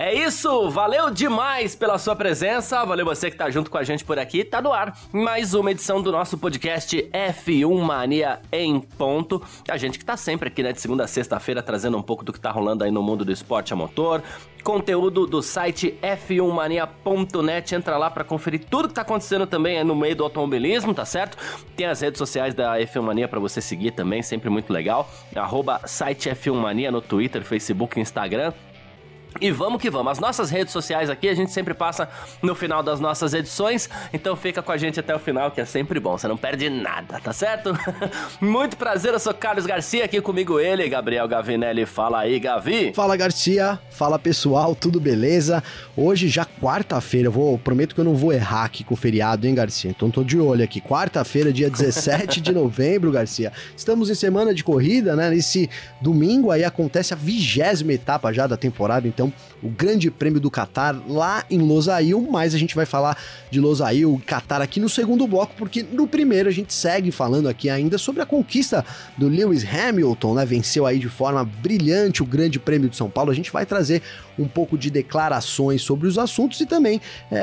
É isso, valeu demais pela sua presença, valeu você que tá junto com a gente por aqui, tá no ar mais uma edição do nosso podcast F1 Mania em ponto, a gente que tá sempre aqui, né, de segunda a sexta-feira, trazendo um pouco do que tá rolando aí no mundo do esporte a motor, conteúdo do site f1mania.net, entra lá pra conferir tudo que tá acontecendo também aí no meio do automobilismo, tá certo? Tem as redes sociais da F1 Mania pra você seguir também, sempre muito legal, @site F1 Mania no Twitter, Facebook, Instagram. E vamos que vamos, as nossas redes sociais aqui a gente sempre passa no final das nossas edições, então fica com a gente até o final que é sempre bom, você não perde nada, tá certo? Muito prazer, eu sou Carlos Garcia, aqui comigo ele, Gabriel Gavinelli, fala aí Gavi! Fala Garcia, fala pessoal, tudo beleza? Hoje já quarta-feira, prometo que eu não vou errar aqui com o feriado, hein Garcia? Então tô de olho aqui, quarta-feira, dia 17 de novembro, Garcia, estamos em semana de corrida, né, nesse domingo aí acontece a 20ª etapa já da temporada, então o Grande Prêmio do Catar lá em Losail, mas a gente vai falar de Losail e Catar aqui no segundo bloco, porque no primeiro a gente segue falando aqui ainda sobre a conquista do Lewis Hamilton, né? Venceu aí de forma brilhante o Grande Prêmio de São Paulo. A gente vai trazer um pouco de declarações sobre os assuntos e também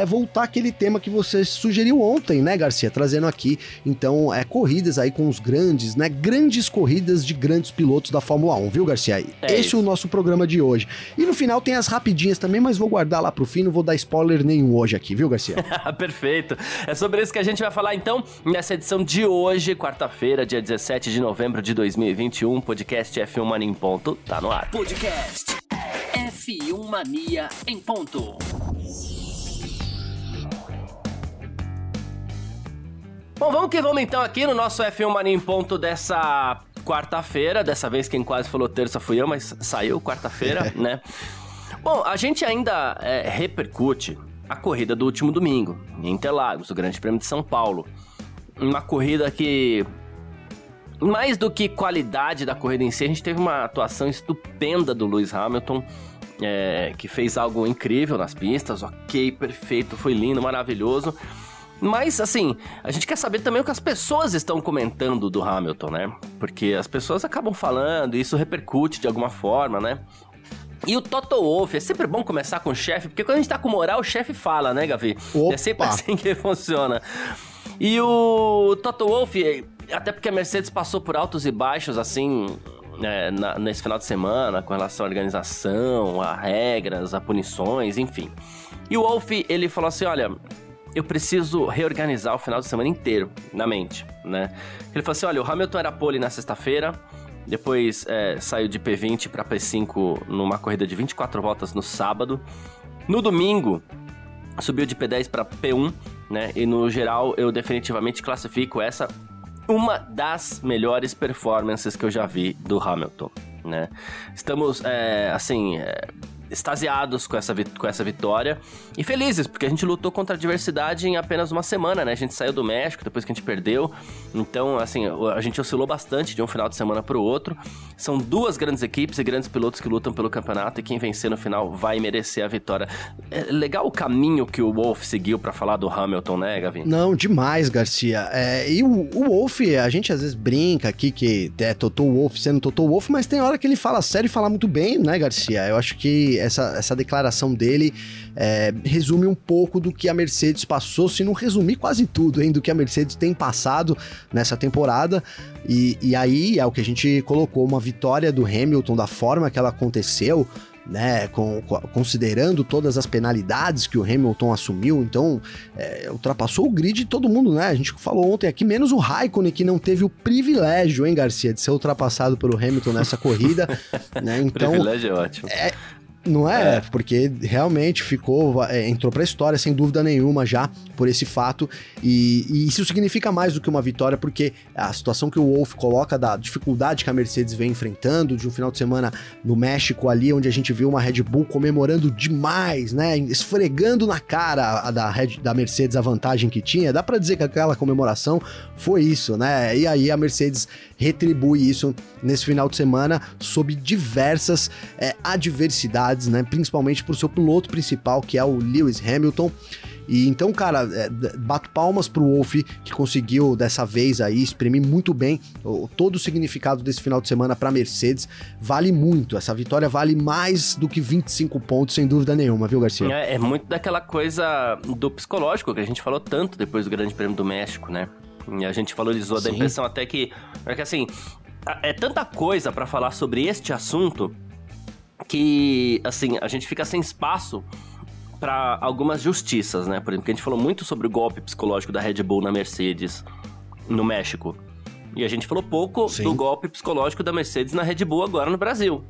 voltar àquele tema que você sugeriu ontem, né, Garcia? Trazendo aqui, então, corridas aí com os grandes, né? Grandes corridas de grandes pilotos da Fórmula 1, viu, Garcia? Esse é o nosso programa de hoje. E no final tem as rapidinhas também, mas vou guardar lá pro fim, não vou dar spoiler nenhum hoje aqui, viu, Garcia? Perfeito. É sobre isso que a gente vai falar, então, nessa edição de hoje, quarta-feira, dia 17 de novembro de 2021, podcast F1 Mania em ponto, tá no ar. Podcast F1 Mania em ponto. Bom, vamos que vamos então aqui no nosso F1 Mania em ponto dessa quarta-feira, dessa vez quem quase falou terça fui eu, mas saiu quarta-feira, né? Bom, a gente ainda repercute a corrida do último domingo, em Interlagos, o Grande Prêmio de São Paulo. Uma corrida que, mais do que qualidade da corrida em si, a gente teve uma atuação estupenda do Lewis Hamilton, que fez algo incrível nas pistas, ok, perfeito, foi lindo, maravilhoso. Mas, assim, a gente quer saber também o que as pessoas estão comentando do Hamilton, né? Porque as pessoas acabam falando e isso repercute de alguma forma, né? E o Toto Wolff, é sempre bom começar com o chefe, porque quando a gente tá com moral, o chefe fala, né, Gavi? Opa. É sempre assim que funciona. E o Toto Wolff, até porque a Mercedes passou por altos e baixos, assim, nesse final de semana, com relação à organização, a regras, a punições, enfim. E o Wolff, ele falou assim, olha, eu preciso reorganizar o final de semana inteiro, na mente, né? Ele falou assim, olha, o Hamilton era pole na sexta-feira, depois saiu de P20 para P5 numa corrida de 24 voltas no sábado. No domingo, subiu de P10 para P1, né? E no geral, eu definitivamente classifico essa uma das melhores performances que eu já vi do Hamilton, né? Estamos, extasiados com essa vitória e felizes, porque a gente lutou contra a adversidade em apenas uma semana, né? A gente saiu do México depois que a gente perdeu, então, assim, a gente oscilou bastante de um final de semana para o outro. São duas grandes equipes e grandes pilotos que lutam pelo campeonato e quem vencer no final vai merecer a vitória. É legal o caminho que o Wolff seguiu para falar do Hamilton, né, Gavin? Não, demais, Garcia. E o Wolff, a gente às vezes brinca aqui que é Toto Wolff sendo Toto Wolff, mas tem hora que ele fala sério e fala muito bem, né, Garcia? Eu acho que essa declaração dele resume um pouco do que a Mercedes passou, se não resumir quase tudo, hein, do que a Mercedes tem passado nessa temporada, e aí é o que a gente colocou, uma vitória do Hamilton da forma que ela aconteceu, né, considerando todas as penalidades que o Hamilton assumiu, então ultrapassou o grid de todo mundo, né? A gente falou ontem aqui, menos o Raikkonen, que não teve o privilégio, hein, Garcia, de ser ultrapassado pelo Hamilton nessa corrida, né? Então, privilégio é ótimo. Não é? Porque realmente entrou pra história, sem dúvida nenhuma, já por esse fato, e isso significa mais do que uma vitória, porque a situação que o Wolff coloca da dificuldade que a Mercedes vem enfrentando, de um final de semana no México ali, onde a gente viu uma Red Bull comemorando demais, né, esfregando na cara da Mercedes a vantagem que tinha, dá pra dizer que aquela comemoração foi isso, né, e aí a Mercedes retribui isso nesse final de semana sob diversas adversidades, né? Principalmente para o seu piloto principal, que é o Lewis Hamilton. E então, cara, bato palmas pro Wolff, que conseguiu dessa vez aí exprimir muito bem todo o significado desse final de semana pra Mercedes. Vale muito, essa vitória vale mais do que 25 pontos, sem dúvida nenhuma, viu, Garcia? É muito daquela coisa do psicológico que a gente falou tanto depois do Grande Prêmio do México, né? E a gente valorizou da impressão até que... É que assim, é tanta coisa pra falar sobre este assunto que, assim, a gente fica sem espaço para algumas justiças, né? Por exemplo, que a gente falou muito sobre o golpe psicológico da Red Bull na Mercedes no México. E a gente falou pouco do golpe psicológico da Mercedes na Red Bull agora no Brasil.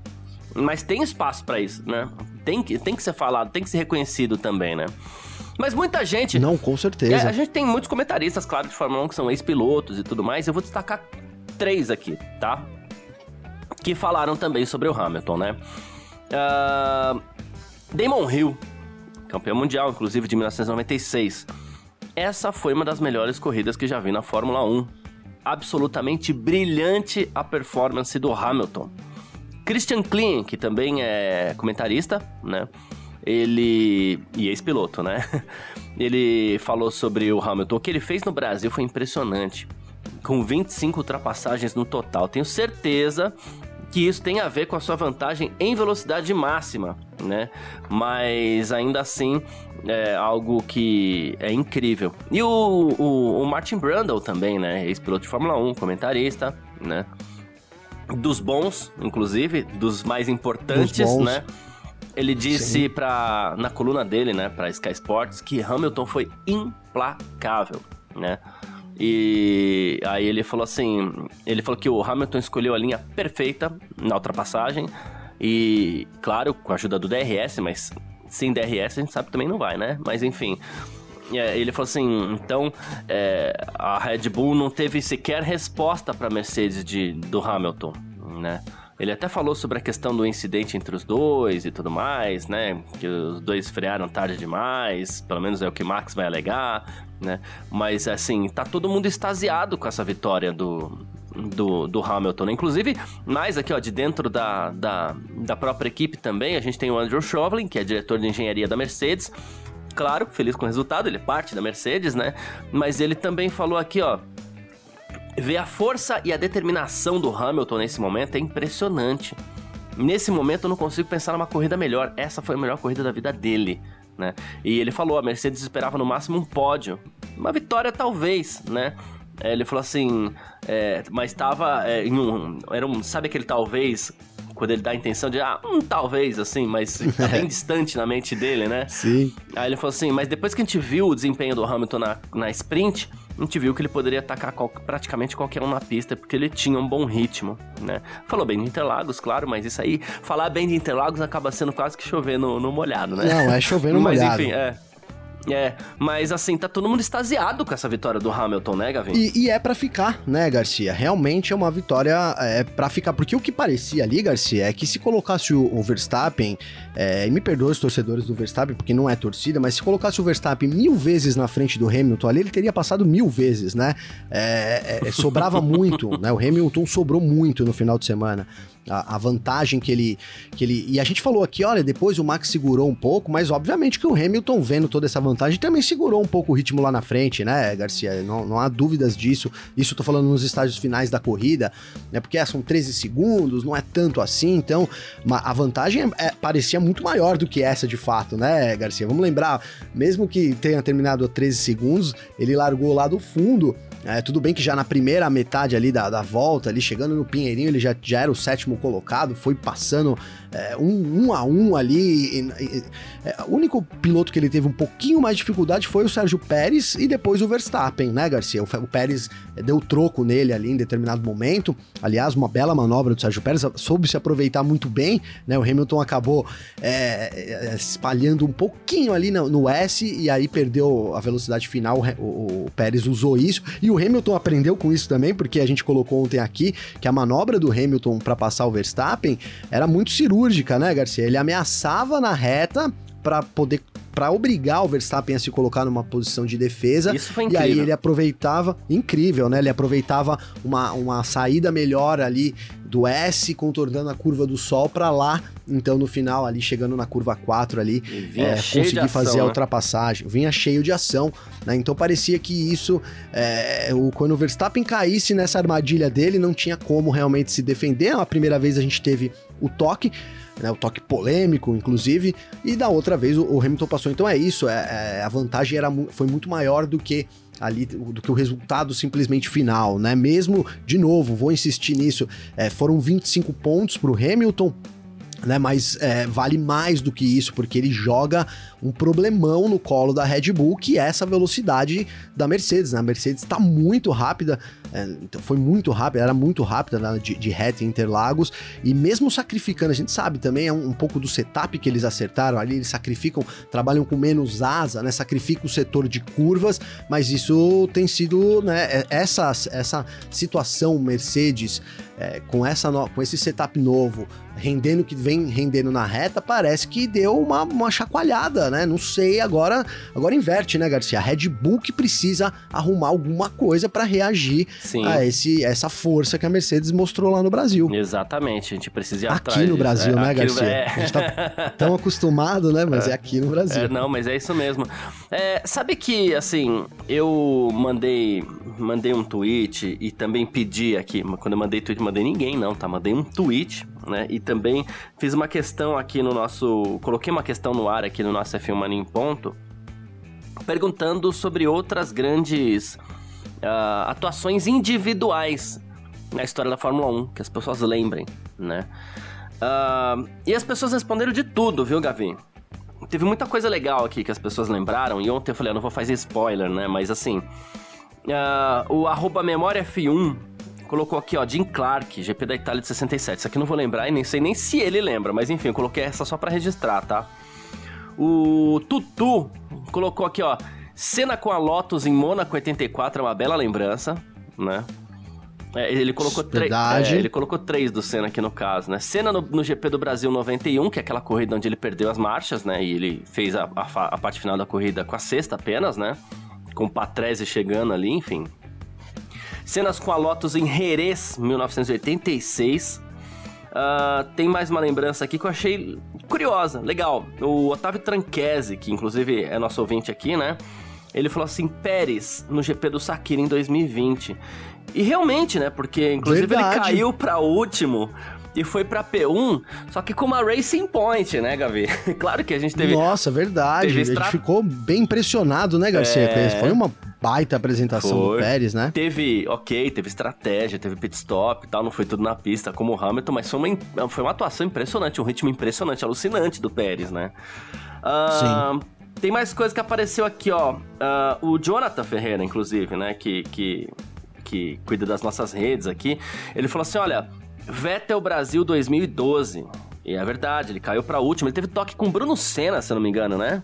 Mas tem espaço para isso, né? Tem que ser falado, tem que ser reconhecido também, né? Mas muita gente... Não, com certeza. A gente tem muitos comentaristas, claro, de Fórmula 1 que são ex-pilotos e tudo mais. Eu vou destacar 3 aqui, tá? Que falaram também sobre o Hamilton, né? Damon Hill, campeão mundial, inclusive, de 1996. Essa foi uma das melhores corridas que já vi na Fórmula 1. Absolutamente brilhante a performance do Hamilton. Christian Klein, que também é comentarista, né? E ex-piloto, né? Ele falou sobre o Hamilton. O que ele fez no Brasil foi impressionante. Com 25 ultrapassagens no total. Tenho certeza que isso tem a ver com a sua vantagem em velocidade máxima, né? Mas ainda assim é algo que é incrível. E o Martin Brundle também, né? Ex-piloto de Fórmula 1, comentarista, né? Dos bons, inclusive, dos mais importantes, né? Ele disse na coluna dele, né, para Sky Sports, que Hamilton foi implacável, né? E aí ele falou assim, ele falou que o Hamilton escolheu a linha perfeita na ultrapassagem e, claro, com a ajuda do DRS, mas sem DRS a gente sabe que também não vai, né? Mas enfim, ele falou assim, então a Red Bull não teve sequer resposta para a Mercedes do Hamilton, né? Ele até falou sobre a questão do incidente entre os dois e tudo mais, né? Que os dois frearam tarde demais, pelo menos é o que Max vai alegar, né? Mas, assim, tá todo mundo extasiado com essa vitória do Hamilton. Inclusive, mais aqui, ó, de dentro da própria equipe também, a gente tem o Andrew Shovlin, que é diretor de engenharia da Mercedes. Claro, feliz com o resultado, ele é parte da Mercedes, né? Mas ele também falou aqui, ó... Ver a força e a determinação do Hamilton nesse momento é impressionante. Nesse momento eu não consigo pensar numa corrida melhor. Essa foi a melhor corrida da vida dele, né? E ele falou, a Mercedes esperava no máximo um pódio. Uma vitória talvez, né? Ele falou assim, mas estava sabe aquele talvez... Quando ele dá a intenção de, talvez, assim, mas tá bem distante na mente dele, né? Sim. Aí ele falou assim, mas depois que a gente viu o desempenho do Hamilton na sprint, a gente viu que ele poderia atacar praticamente qualquer um na pista, porque ele tinha um bom ritmo, né? Falou bem de Interlagos, claro, mas isso aí, falar bem de Interlagos acaba sendo quase que chover no molhado, né? Não, é chover no molhado. Mas enfim, mas assim, tá todo mundo extasiado com essa vitória do Hamilton, né, Gavin? E é pra ficar, né, Garcia? Realmente é uma vitória pra ficar, porque o que parecia ali, Garcia, é que se colocasse o Verstappen, e me perdoe os torcedores do Verstappen, porque não é torcida, mas se colocasse o Verstappen 1000 vezes na frente do Hamilton ali, ele teria passado 1000 vezes, né? Sobrava muito, né? O Hamilton sobrou muito no final de semana. A vantagem que ele... E a gente falou aqui, olha, depois o Max segurou um pouco, mas obviamente que o Hamilton, vendo toda essa vantagem, também segurou um pouco o ritmo lá na frente, né, Garcia? Não há dúvidas disso. Isso eu tô falando nos estágios finais da corrida, né? Porque são 13 segundos, não é tanto assim, então a vantagem parecia muito maior do que essa de fato, né, Garcia? Vamos lembrar, mesmo que tenha terminado a 13 segundos, ele largou lá do fundo. Tudo bem que já na primeira metade ali da volta, ali chegando no Pinheirinho, ele já era o sétimo colocado, foi passando um a um ali. O único piloto que ele teve um pouquinho mais de dificuldade foi o Sérgio Pérez e depois o Verstappen, né, Garcia? O Pérez deu troco nele ali em determinado momento. Aliás, uma bela manobra do Sérgio Pérez, soube se aproveitar muito bem, né? O Hamilton acabou espalhando um pouquinho ali no S e aí perdeu a velocidade final. O Pérez usou isso e o Hamilton aprendeu com isso também, porque a gente colocou ontem aqui que a manobra do Hamilton para passar o Verstappen era muito cirúrgica, né, Garcia? Ele ameaçava na reta para poder para obrigar o Verstappen a se colocar numa posição de defesa. Isso foi incrível. E aí ele aproveitava, incrível, né? Ele aproveitava uma saída melhor ali do S, contornando a curva do Sol para lá, então no final ali, chegando na curva 4 ali, conseguir fazer a ultrapassagem, vinha cheio de ação, né? Então parecia que isso, quando o Verstappen caísse nessa armadilha dele, não tinha como realmente se defender. A primeira vez a gente teve o toque, né, o toque polêmico, inclusive, e da outra vez o Hamilton passou. Então é isso, a vantagem foi muito maior do que o resultado simplesmente final, né? Mesmo, de novo, vou insistir nisso, foram 25 pontos para o Hamilton, né? Mas vale mais do que isso, porque ele joga um problemão no colo da Red Bull, que é essa velocidade da Mercedes, né? A Mercedes está muito rápida, foi muito rápida, era muito rápida, né, de reta em Interlagos, e mesmo sacrificando, a gente sabe também, é um pouco do setup que eles acertaram ali, eles sacrificam, trabalham com menos asa, né, sacrificam o setor de curvas, mas isso tem sido, né, essa situação Mercedes, com esse setup novo, rendendo o que vem rendendo na reta, parece que deu uma chacoalhada, né? Não sei, agora inverte, né, Garcia? A Red Bull que precisa arrumar alguma coisa para reagir a essa força que a Mercedes mostrou lá no Brasil. Exatamente, a gente precisa ir atrás. Aqui no Brasil, né, Garcia? A gente tá tão acostumado, né? Mas é aqui no Brasil. Não, mas é isso mesmo. Sabe que, assim, eu mandei um tweet e também pedi aqui, quando eu mandei tweet, mandei ninguém não, tá? Mandei um tweet, né? E também fiz uma questão aqui no nosso... Coloquei uma questão no ar aqui no nosso F1 Mania em Ponto, perguntando sobre outras grandes atuações individuais na história da Fórmula 1, que as pessoas lembrem, né? E as pessoas responderam de tudo, viu, Gavi? Teve muita coisa legal aqui que as pessoas lembraram, e ontem eu falei, não vou fazer spoiler, né? Mas assim, o @memoriaf1... colocou aqui, ó, Jim Clark, GP da Itália de 67. Isso aqui eu não vou lembrar e nem sei nem se ele lembra, mas enfim, eu coloquei essa só pra registrar, tá? O Tutu colocou aqui, ó, Senna com a Lotus em Mônaco 84, é uma bela lembrança, né? Ele colocou três do Senna aqui no caso, né? Senna no GP do Brasil 91, que é aquela corrida onde ele perdeu as marchas, né? E ele fez a parte final da corrida com a sexta apenas, né? Com o Patrese chegando ali, enfim... Cenas com a Lotus em Jerez, 1986. Tem mais uma lembrança aqui que eu achei curiosa, legal. O Otávio Tranchese, que inclusive é nosso ouvinte aqui, né? Ele falou assim, Pérez no GP do Sakir em 2020. E realmente, né? Porque inclusive ele caiu para último... E foi pra P1, só que com uma Racing Point, né, Gavi? Claro que a gente teve... Nossa, verdade. A gente ficou bem impressionado, né, Garcia? Foi uma baita apresentação do Pérez, né? Teve estratégia, teve pit stop e tal, não foi tudo na pista como o Hamilton, mas foi uma atuação impressionante, um ritmo impressionante, alucinante do Pérez, né? Sim. Tem mais coisa que apareceu aqui, ó. O Jonathan Ferreira, inclusive, né, que cuida das nossas redes aqui, ele falou assim, olha... Vettel Brasil 2012, e é verdade, ele caiu pra última, ele teve toque com Bruno Senna, se eu não me engano, né?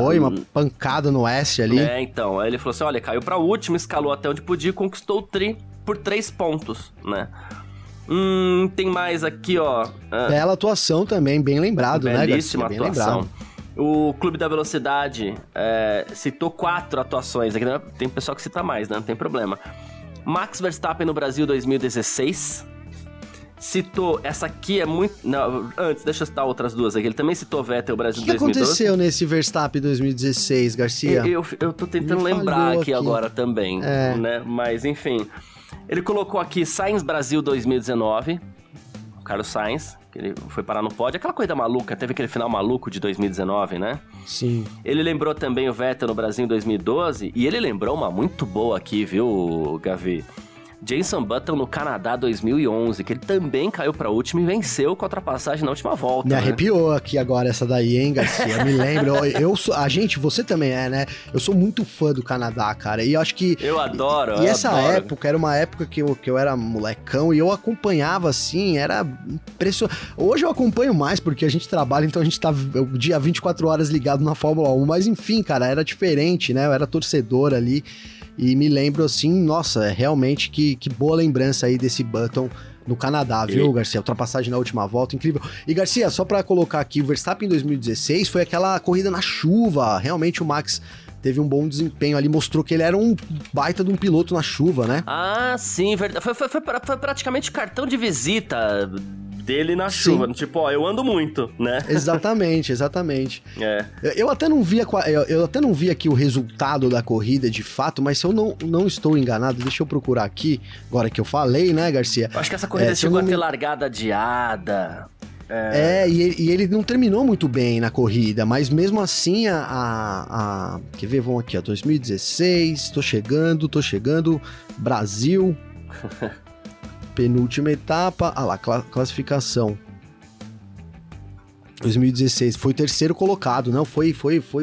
Foi uma pancada no S ali. Então, aí ele falou assim, olha, caiu pra última, escalou até onde podia, conquistou o tri por 3 pontos, né? Tem mais aqui, ó. Bela atuação também, bem lembrado, belíssima, né? Belíssima atuação. Lembrado. O Clube da Velocidade citou 4 atuações, aqui, né? Tem pessoal que cita mais, né? Não tem problema. Max Verstappen no Brasil 2016... Citou, essa aqui é muito... Não, antes, deixa eu citar outras duas aqui. Ele também citou Vettel Brasil 2012. O que aconteceu nesse Verstappen 2016, Garcia? Eu tô tentando lembrar aqui agora também, né? Mas, enfim. Ele colocou aqui Sainz Brasil 2019. O Carlos Sainz, que ele foi parar no pódio. Aquela coisa maluca, teve aquele final maluco de 2019, né? Sim. Ele lembrou também o Vettel no Brasil em 2012. E ele lembrou uma muito boa aqui, viu, Gavi? Jenson Button no Canadá 2011, que ele também caiu pra última e venceu com a ultrapassagem na última volta. Me arrepiou aqui agora essa daí, hein, Garcia? Me lembro. Você também é, né? Eu sou muito fã do Canadá, cara, e eu acho que... Eu adoro, E essa adoro. Época, era uma época que eu era molecão e eu acompanhava, assim, era impressionante. Hoje eu acompanho mais, porque a gente trabalha, então a gente tá o dia 24 horas ligado na Fórmula 1, mas enfim, cara, era diferente, né? Eu era torcedor ali. e me lembro assim, nossa, realmente que boa lembrança aí desse Button no Canadá, viu, Garcia? Ultrapassagem na última volta, incrível. E, Garcia, só para colocar aqui, o Verstappen em 2016 foi aquela corrida na chuva, realmente o Max teve um bom desempenho ali, mostrou que ele era um baita de um piloto na chuva, né? Ah, sim, verdade. Foi praticamente cartão de visita dele na chuva, sim. Tipo, ó, eu ando muito, né? Exatamente, exatamente. É. Eu até não vi aqui o resultado da corrida de fato, mas se eu não estou enganado, deixa eu procurar aqui, agora que eu falei, né, Garcia? Acho que essa corrida chegou a ter largada adiada. E ele não terminou muito bem na corrida, mas mesmo assim quer ver, vamos aqui, ó, 2016, tô chegando, Brasil... Penúltima etapa, ah lá, classificação. 2016, foi terceiro colocado, não? Foi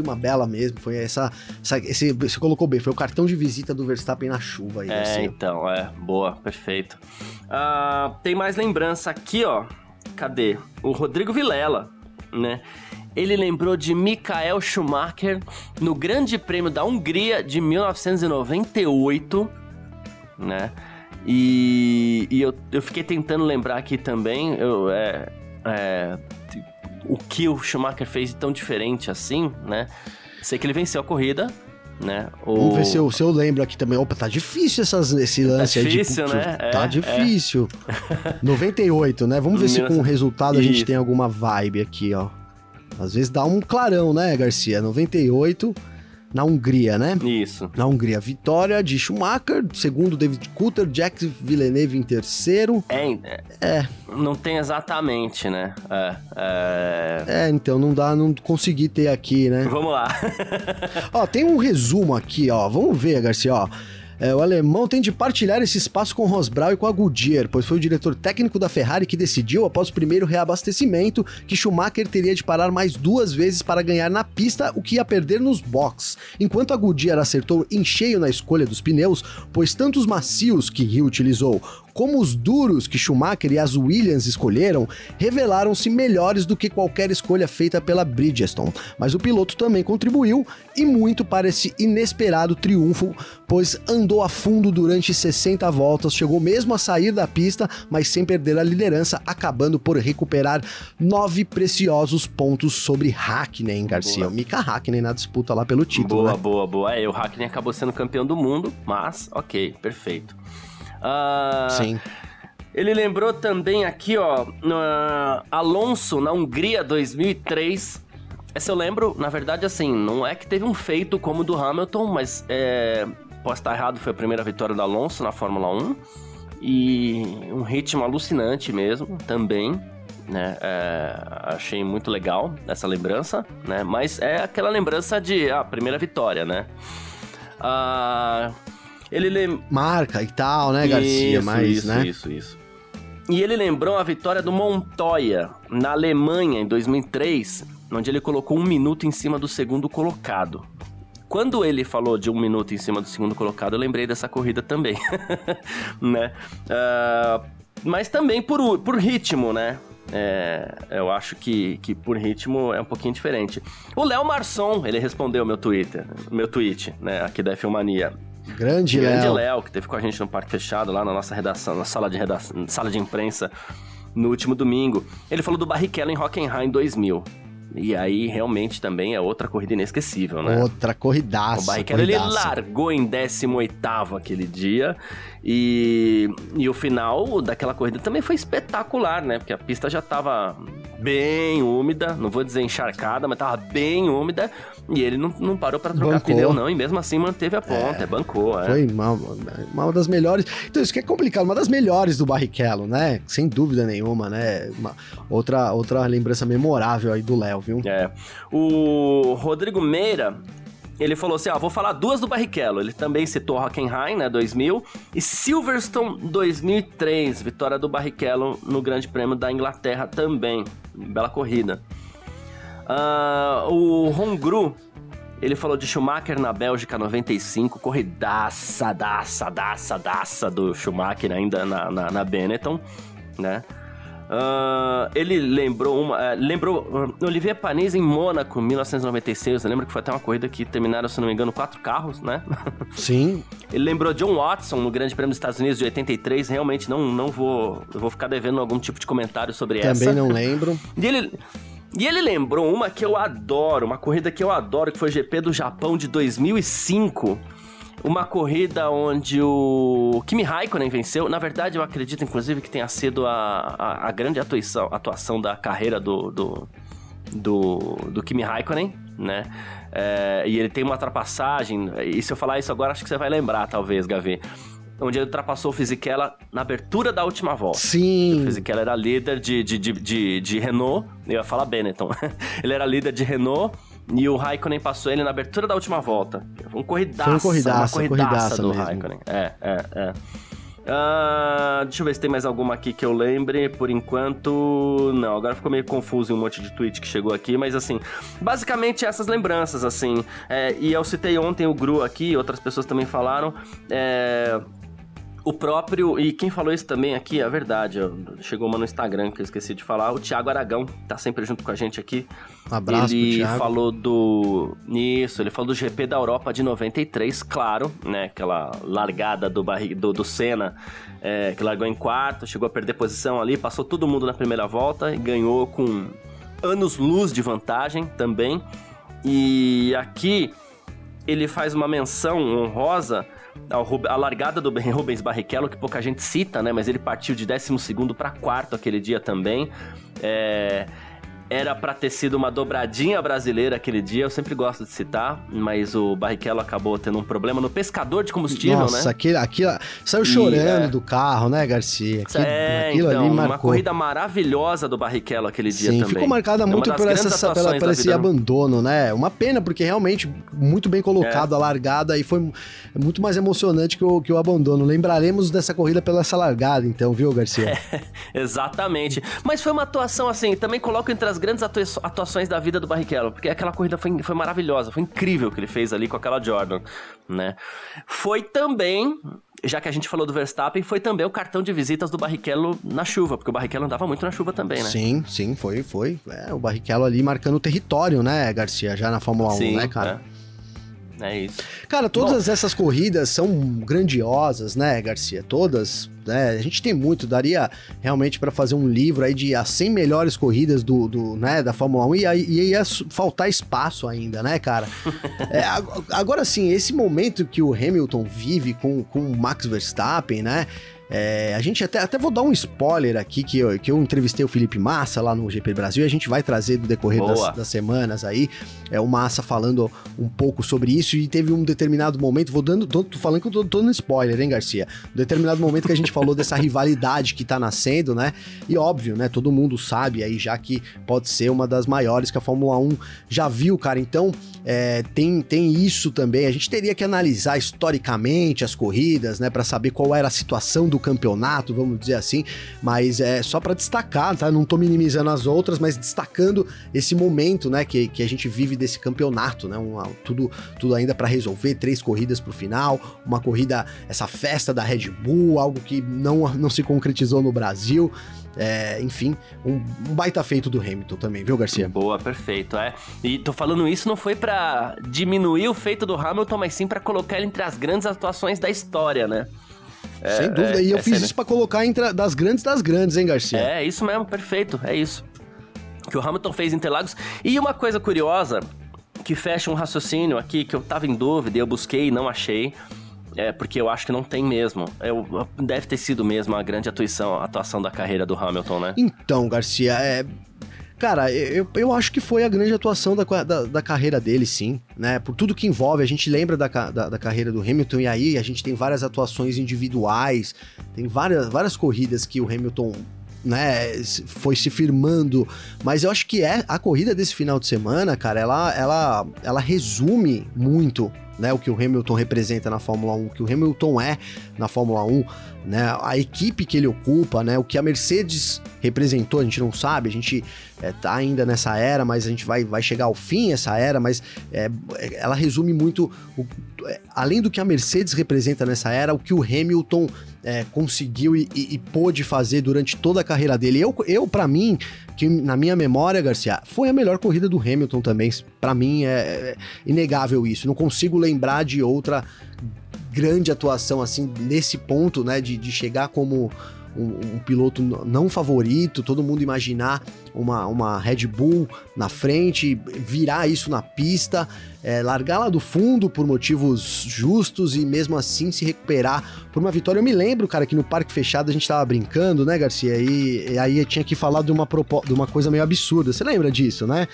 uma bela mesmo, foi essa você colocou bem, foi o cartão de visita do Verstappen na chuva aí. Assim. Então, boa, perfeito. Tem mais lembrança aqui, ó, cadê? O Rodrigo Vilela, né? Ele lembrou de Michael Schumacher no Grande Prêmio da Hungria de 1998, né? E eu fiquei tentando lembrar aqui também o que o Schumacher fez de tão diferente assim, né? Sei que ele venceu a corrida, né? Vamos ver se eu lembro aqui também. Opa, tá difícil esse lance aí. Tá difícil, aí né? Tá difícil. 98, né? Vamos ver se com o resultado a gente tem alguma vibe aqui, ó. Às vezes dá um clarão, né, Garcia? 98... Na Hungria, né? Isso. Na Hungria, vitória de Schumacher, segundo David Coulter, Jacques Villeneuve em terceiro. Não tem exatamente, né? Então não consegui ter aqui, né? Vamos lá. Ó, tem um resumo aqui, ó. Vamos ver, Garcia, ó. O alemão tem de partilhar esse espaço com Rosberg e com a Goodyear, pois foi o diretor técnico da Ferrari que decidiu, após o primeiro reabastecimento, que Schumacher teria de parar mais 2 vezes para ganhar na pista o que ia perder nos boxes. Enquanto a Goodyear acertou em cheio na escolha dos pneus, pois tanto os macios que reutilizou, como os duros que Schumacher e as Williams escolheram, revelaram-se melhores do que qualquer escolha feita pela Bridgestone. Mas o piloto também contribuiu, e muito, para esse inesperado triunfo, pois andou a fundo durante 60 voltas, chegou mesmo a sair da pista, mas sem perder a liderança, acabando por recuperar 9 preciosos pontos sobre Hakkinen, Garcia. Boa. O Mika Hakkinen na disputa lá pelo título. Boa, né? Boa. O Hakkinen acabou sendo campeão do mundo, mas ok, perfeito. Sim. Ele lembrou também aqui, ó, Alonso na Hungria 2003. Essa eu lembro, na verdade, assim, não é que teve um feito como o do Hamilton, mas posso estar errado, foi a primeira vitória do Alonso na Fórmula 1 e um ritmo alucinante mesmo também, né? Achei muito legal essa lembrança, né? Mas é aquela lembrança de primeira vitória, né? Marca e tal, né, Garcia? Isso. E ele lembrou a vitória do Montoya na Alemanha em 2003, onde ele colocou 1 minuto em cima do segundo colocado. Quando ele falou de 1 minuto em cima do segundo colocado, eu lembrei dessa corrida também, né? Mas também por ritmo, né? Eu acho que por ritmo é um pouquinho diferente. O Léo Marçom, ele respondeu meu tweet, né, aqui da F1 Mania. Grande Léo, que teve com a gente no Parque Fechado, lá na nossa redação, na sala de imprensa, no último domingo. Ele falou do Barrichello em Hockenheim 2000. E aí, realmente, também é outra corrida inesquecível, né? Outra corridaça. O Barrichello, ele largou em 18º aquele dia. E o final daquela corrida também foi espetacular, né? Porque a pista já tava bem úmida, não vou dizer encharcada, mas tava bem úmida. E ele não parou pra trocar pneu, não. E mesmo assim manteve a ponta, bancou. Foi uma das melhores. Então, isso que é complicado, uma das melhores do Barrichello, né? Sem dúvida nenhuma, né? Outra lembrança memorável aí do Léo, viu? O Rodrigo Meira, ele falou assim, vou falar 2 do Barrichello. Ele também citou Hockenheim, né, 2000, e Silverstone 2003, vitória do Barrichello no Grande Prêmio da Inglaterra também. Bela corrida. O Hongru, ele falou de Schumacher na Bélgica 95, corridaça do Schumacher ainda na Benetton, né? Ele lembrou Olivier Panis em Mônaco, 1996. Eu lembro que foi até uma corrida que terminaram, se não me engano, 4 carros, né? Sim. Ele lembrou John Watson no Grande Prêmio dos Estados Unidos de 83. Realmente não vou ficar devendo algum tipo de comentário sobre essa. Também não lembro. E ele lembrou uma que eu adoro, uma corrida que eu adoro, que foi o GP do Japão de 2005. Uma corrida onde o Kimi Raikkonen venceu. Na verdade, eu acredito, inclusive, que tenha sido a grande atuação da carreira do Kimi Raikkonen, né? E ele tem uma ultrapassagem, e se eu falar isso agora, acho que você vai lembrar, talvez, Gavi. Onde ele ultrapassou o Fisichella na abertura da última volta. Sim. O Fisichella era líder de Renault, eu ia falar Benetton. Ele era líder de Renault. E o Raikkonen passou ele na abertura da última volta. Foi uma corridaça do mesmo. Raikkonen. É. Deixa eu ver se tem mais alguma aqui que eu lembre. Por enquanto, não. Agora ficou meio confuso em um monte de tweet que chegou aqui. Mas, assim, basicamente essas lembranças, assim. E eu citei ontem o Gru aqui, outras pessoas também falaram. O próprio, e quem falou isso também aqui, é verdade, chegou uma no Instagram que eu esqueci de falar, o Thiago Aragão, tá sempre junto com a gente aqui. Um abraço pro Thiago. Ele falou do GP da Europa de 93, claro, né, aquela largada do Senna, que largou em quarto, chegou a perder posição ali, passou todo mundo na primeira volta e ganhou com anos-luz de vantagem também. E aqui ele faz uma menção honrosa a largada do Rubens Barrichello, que pouca gente cita, né? Mas ele partiu de 12º para 4º aquele dia também. Era para ter sido uma dobradinha brasileira aquele dia, eu sempre gosto de citar, mas o Barrichello acabou tendo um problema no pescador de combustível. Nossa, né? Nossa, aquilo saiu chorando do carro, né, Garcia? Aquilo ali marcou. Uma corrida maravilhosa do Barrichello aquele dia também. Ficou marcada muito por esse abandono, né? Uma pena, porque realmente muito bem colocado a largada e foi muito mais emocionante que o abandono. Lembraremos dessa corrida pela essa largada, então, viu, Garcia? Exatamente. Mas foi uma atuação assim, também coloco entre as grandes atuações da vida do Barrichello, porque aquela corrida foi maravilhosa, foi incrível o que ele fez ali com aquela Jordan, né? Foi também, já que a gente falou do Verstappen, foi também o cartão de visitas do Barrichello na chuva, porque o Barrichello andava muito na chuva também, né? Sim, foi. O Barrichello ali marcando o território, né, Garcia, já na Fórmula 1, né, cara? É isso. Cara, todas essas corridas são grandiosas, né, Garcia? Todas, né? A gente tem muito, daria realmente para fazer um livro aí de as 100 melhores corridas né, da Fórmula 1 e ia faltar espaço ainda, né, cara? Agora sim, esse momento que o Hamilton vive com o Max Verstappen, né? A gente até vou dar um spoiler aqui, que eu entrevistei o Felipe Massa lá no GP Brasil, e a gente vai trazer do decorrer das semanas aí, o Massa falando um pouco sobre isso, e teve um determinado momento, tô falando que eu tô dando spoiler, hein, Garcia? Um determinado momento que a gente falou dessa rivalidade que tá nascendo, né, e óbvio, né, todo mundo sabe aí, já que pode ser uma das maiores que a Fórmula 1 já viu, cara, então tem isso também, a gente teria que analisar historicamente as corridas, né, pra saber qual era a situação do campeonato, vamos dizer assim, mas é só para destacar, tá? Não tô minimizando as outras, mas destacando esse momento, né, que a gente vive desse campeonato, né? Tudo ainda para resolver, 3 corridas pro final, uma corrida, essa festa da Red Bull, algo que não se concretizou no Brasil. Enfim, um baita feito do Hamilton também, viu, Garcia? Boa, perfeito, E tô falando isso não foi pra diminuir o feito do Hamilton, mas sim pra colocar ele entre as grandes atuações da história, né? Sem dúvida, e eu fiz isso pra colocar entre das grandes, hein, Garcia? É, isso mesmo, perfeito, é isso que o Hamilton fez em Interlagos. E uma coisa curiosa, que fecha um raciocínio aqui, que eu tava em dúvida, eu busquei e não achei, porque eu acho que não tem mesmo, deve ter sido mesmo a grande atuação da carreira do Hamilton, né? Então, Garcia, cara, eu acho que foi a grande atuação da carreira dele, sim, né? Por tudo que envolve, a gente lembra da carreira do Hamilton, e aí a gente tem várias atuações individuais, tem várias corridas que o Hamilton, né, foi se firmando, mas eu acho que a corrida desse final de semana, cara, ela resume muito, né, o que o Hamilton representa na Fórmula 1, o que o Hamilton é na Fórmula 1, né, a equipe que ele ocupa, né, o que a Mercedes representou, a gente não sabe, a gente tá ainda nessa era, mas a gente vai chegar ao fim essa era, mas ela resume muito, além do que a Mercedes representa nessa era, o que o Hamilton conseguiu e pôde fazer durante toda a carreira dele. Eu para mim, que na minha memória, Garcia, foi a melhor corrida do Hamilton também. Para mim é inegável isso. Não consigo lembrar de outra grande atuação assim nesse ponto, né, de chegar como um piloto não favorito, todo mundo imaginar uma Red Bull na frente, virar isso na pista, largar lá do fundo por motivos justos e mesmo assim se recuperar por uma vitória. Eu me lembro, cara, que no Parque Fechado a gente tava brincando, né, Garcia? E aí eu tinha que falar de uma coisa meio absurda. Você lembra disso, né?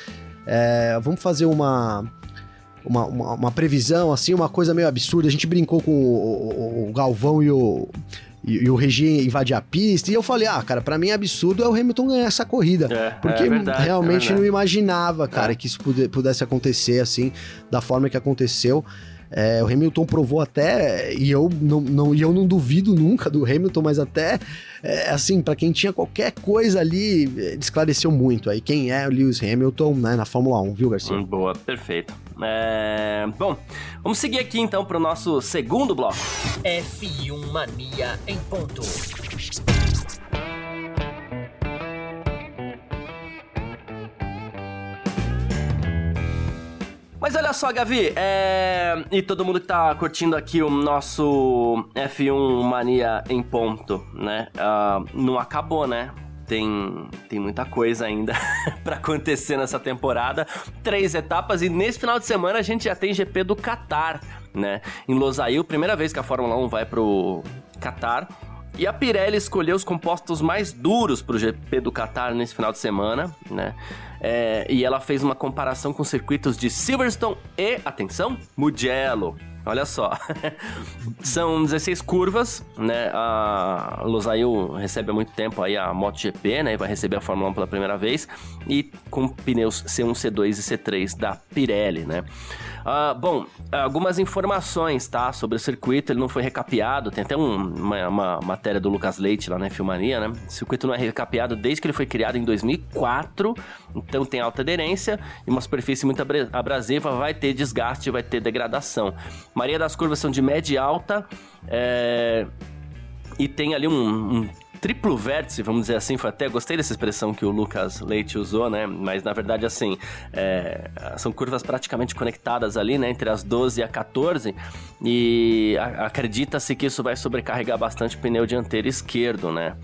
Vamos fazer uma previsão, assim, uma coisa meio absurda. A gente brincou com o Galvão e o Regi invadir a pista, e eu falei, cara, pra mim é absurdo o Hamilton ganhar essa corrida, porque verdade, realmente não imaginava, cara, que isso pudesse acontecer, assim, da forma que aconteceu. O Hamilton provou até, e eu não duvido nunca do Hamilton, mas até, assim, pra quem tinha qualquer coisa ali, ele esclareceu muito aí quem é o Lewis Hamilton, né, na Fórmula 1, viu, Garcia? Boa, perfeito. Bom, vamos seguir aqui então para o nosso segundo bloco. F1 Mania em ponto. Mas olha só, Gavi, e todo mundo que tá curtindo aqui o nosso F1 Mania em ponto, né? Não acabou, né? Tem muita coisa ainda pra acontecer nessa temporada. 3 etapas e nesse final de semana a gente já tem GP do Catar, né? Em Losail, primeira vez que a Fórmula 1 vai pro Catar. E a Pirelli escolheu os compostos mais duros pro GP do Catar nesse final de semana, né? E ela fez uma comparação com circuitos de Silverstone e, atenção, Mugello. Olha só, são 16 curvas, né, a Losail recebe há muito tempo aí a MotoGP, né, e vai receber a Fórmula 1 pela primeira vez, e com pneus C1, C2 e C3 da Pirelli, né. Bom, algumas informações, tá, sobre o circuito, ele não foi recapeado, tem até uma matéria do Lucas Leite lá na F1 Mania, né, o circuito não é recapeado desde que ele foi criado em 2004, então tem alta aderência e uma superfície muito abrasiva, vai ter desgaste, vai ter degradação. Maria das curvas são de média e alta, e tem ali um triplo vértice, vamos dizer assim. Foi até, gostei dessa expressão que o Lucas Leite usou, né? Mas, na verdade, assim, são curvas praticamente conectadas ali, né? Entre as 12 e a 14, e acredita-se que isso vai sobrecarregar bastante o pneu dianteiro esquerdo, né?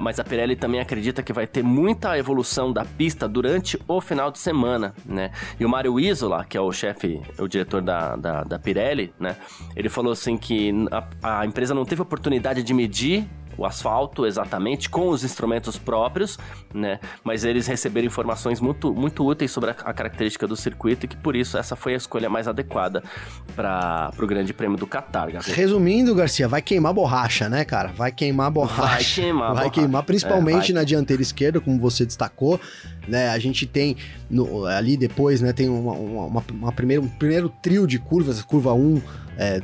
Mas a Pirelli também acredita que vai ter muita evolução da pista durante o final de semana, né? E o Mário Isola, que é o chefe, o diretor da Pirelli, né? Ele falou assim que a empresa não teve oportunidade de medir o asfalto exatamente com os instrumentos próprios, né? Mas eles receberam informações muito, muito úteis sobre a característica do circuito e que por isso essa foi a escolha mais adequada para o Grande Prêmio do Catar, Garcia. Resumindo, Garcia, vai queimar borracha, né, cara? Vai queimar borracha. Vai queimar principalmente na dianteira esquerda, como você destacou, né? A gente tem ali depois, né? Tem um primeiro trio de curvas, curva 1,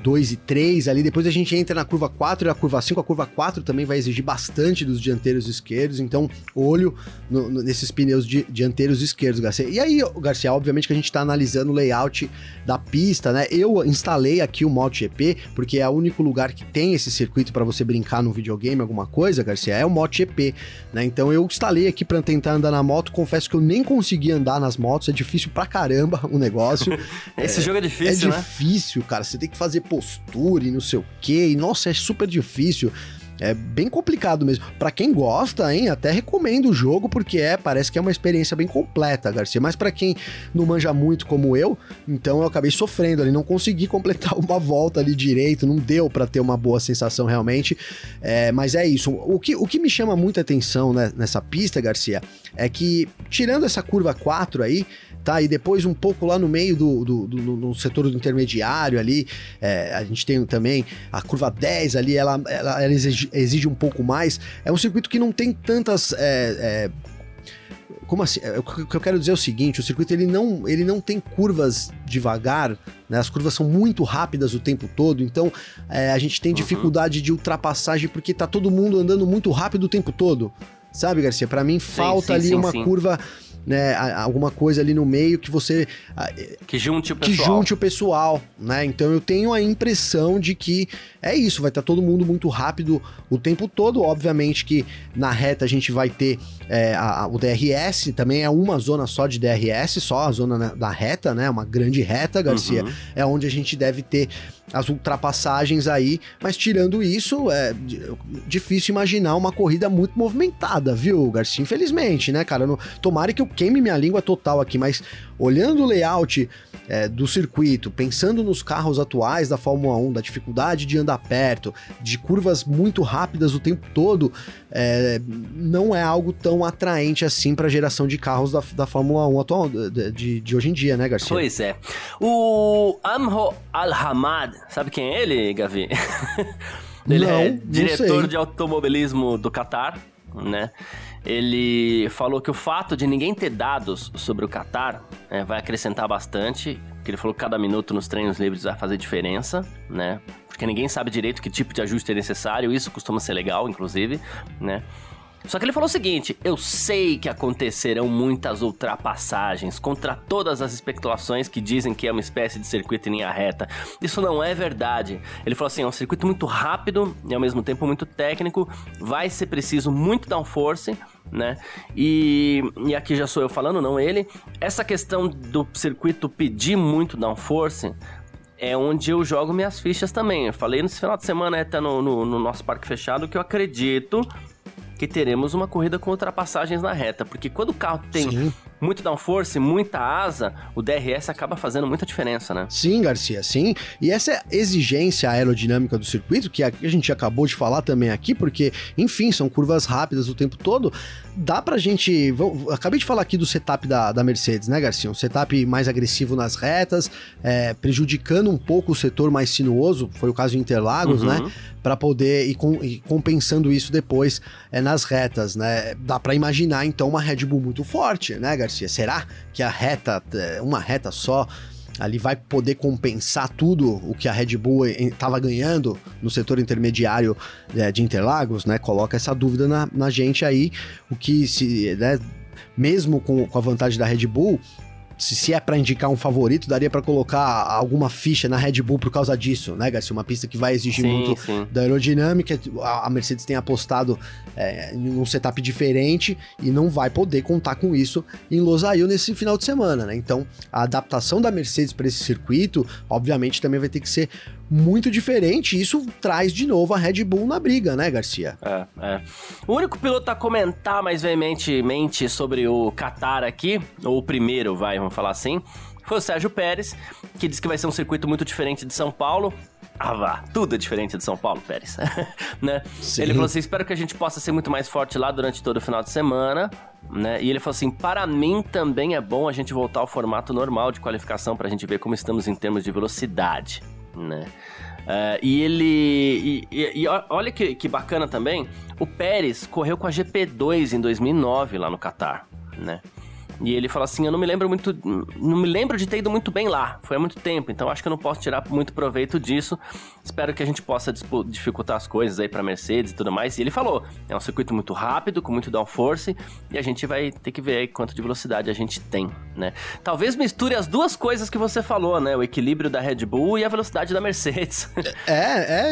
2 e 3 ali, depois a gente entra na curva 4 e a curva 5, a curva 4 também vai exigir bastante dos dianteiros esquerdos, então olho nesses pneus dianteiros esquerdos, Garcia. E aí, Garcia, obviamente que a gente tá analisando o layout da pista, né? Eu instalei aqui o MotoGP, porque é o único lugar que tem esse circuito para você brincar no videogame, alguma coisa, Garcia, é o MotoGP, né? Então eu instalei aqui para tentar andar na moto, confesso que eu nem consegui andar nas motos, é difícil pra caramba o negócio. Esse jogo é difícil, né? É difícil, cara, você tem que fazer postura e não sei o que, e nossa, é super difícil, é bem complicado mesmo, pra quem gosta, hein, até recomendo o jogo, porque parece que é uma experiência bem completa, Garcia, mas pra quem não manja muito como eu, então eu acabei sofrendo ali, não consegui completar uma volta ali direito, não deu pra ter uma boa sensação realmente, mas é isso, o que me chama muita atenção, né, nessa pista, Garcia, é que tirando essa curva 4 aí, tá, e depois um pouco lá no meio do setor do intermediário ali, a gente tem também a curva 10 ali, ela exige um pouco mais, é um circuito que não tem tantas... Como assim? O que eu quero dizer é o seguinte, o circuito ele não tem curvas devagar, né? As curvas são muito rápidas o tempo todo, então a gente tem dificuldade de ultrapassagem porque tá todo mundo andando muito rápido o tempo todo, sabe, Garcia? Pra mim falta curva... né, alguma coisa ali no meio que você... Que junte o pessoal. Que junte o pessoal, né? Então eu tenho a impressão de que é isso, vai estar todo mundo muito rápido o tempo todo. Obviamente que na reta a gente vai ter o DRS, também é uma zona só de DRS, só a zona da reta, né? Uma grande reta, Garcia, é onde a gente deve ter as ultrapassagens aí, mas tirando isso, é difícil imaginar uma corrida muito movimentada, viu, Garcia? Infelizmente, né, cara? Tomara que eu queime minha língua total aqui, mas olhando o layout do circuito, pensando nos carros atuais da Fórmula 1, da dificuldade de andar perto, de curvas muito rápidas o tempo todo, não é algo tão atraente assim para a geração de carros da Fórmula 1 atual, de hoje em dia, né, Garcia? Pois é. O Amro Al-Hamad, sabe quem é ele, Gavi? Ele é diretor de automobilismo do Catar, né? Ele falou que o fato de ninguém ter dados sobre o Catar vai acrescentar bastante, porque ele falou que cada minuto nos treinos livres vai fazer diferença, né? Porque ninguém sabe direito que tipo de ajuste é necessário, isso costuma ser legal, inclusive, né? Só que ele falou o seguinte: eu sei que acontecerão muitas ultrapassagens, contra todas as especulações que dizem que é uma espécie de circuito em linha reta. Isso não é verdade. Ele falou assim, é um circuito muito rápido e ao mesmo tempo muito técnico, vai ser preciso muito downforce, né? E aqui já sou eu falando, não ele. Essa questão do circuito pedir muito downforce é onde eu jogo minhas fichas também. Eu falei nesse final de semana, até no nosso parque fechado, que eu acredito que teremos uma corrida com ultrapassagens na reta, porque quando o carro tem muito downforce, muita asa, o DRS acaba fazendo muita diferença, né? Sim, Garcia, sim. E essa exigência aerodinâmica do circuito, que a gente acabou de falar também aqui, porque, enfim, são curvas rápidas o tempo todo, dá pra gente... Acabei de falar aqui do setup da Mercedes, né, Garcia? Um setup mais agressivo nas retas, prejudicando um pouco o setor mais sinuoso, foi o caso de Interlagos, né? Para poder ir compensando isso depois nas retas, né? Dá para imaginar, então, uma Red Bull muito forte, né, Garcia? Será que uma reta só, ali vai poder compensar tudo o que a Red Bull estava ganhando no setor intermediário de Interlagos, né? Coloca essa dúvida na gente aí, o que se, né, mesmo com a vantagem da Red Bull, se é para indicar um favorito, daria para colocar alguma ficha na Red Bull por causa disso, né, Garcia? Uma pista que vai exigir muito da aerodinâmica, a Mercedes tem apostado em um setup diferente e não vai poder contar com isso em Losail nesse final de semana, né? Então, a adaptação da Mercedes para esse circuito, obviamente, também vai ter que ser muito diferente, e isso traz de novo a Red Bull na briga, né, Garcia? O único piloto a comentar mais veementemente sobre o Catar aqui, ou o primeiro, vamos falar assim, foi o Sérgio Pérez, que disse que vai ser um circuito muito diferente de São Paulo. Ah, vá, tudo é diferente de São Paulo, Pérez, né? Sim. Ele falou assim, espero que a gente possa ser muito mais forte lá durante todo o final de semana, né? E ele falou assim, para mim também é bom a gente voltar ao formato normal de qualificação pra gente ver como estamos em termos de velocidade, né? E olha que bacana também, o Pérez correu com a GP2 em 2009 lá no Catar, né? E ele fala assim, eu não me lembro de ter ido muito bem lá, foi há muito tempo, então acho que eu não posso tirar muito proveito disso, espero que a gente possa dificultar as coisas aí pra Mercedes e tudo mais. E ele falou, é um circuito muito rápido, com muito downforce, e a gente vai ter que ver aí quanto de velocidade a gente tem, né? Talvez misture as duas coisas que você falou, né? O equilíbrio da Red Bull e a velocidade da Mercedes.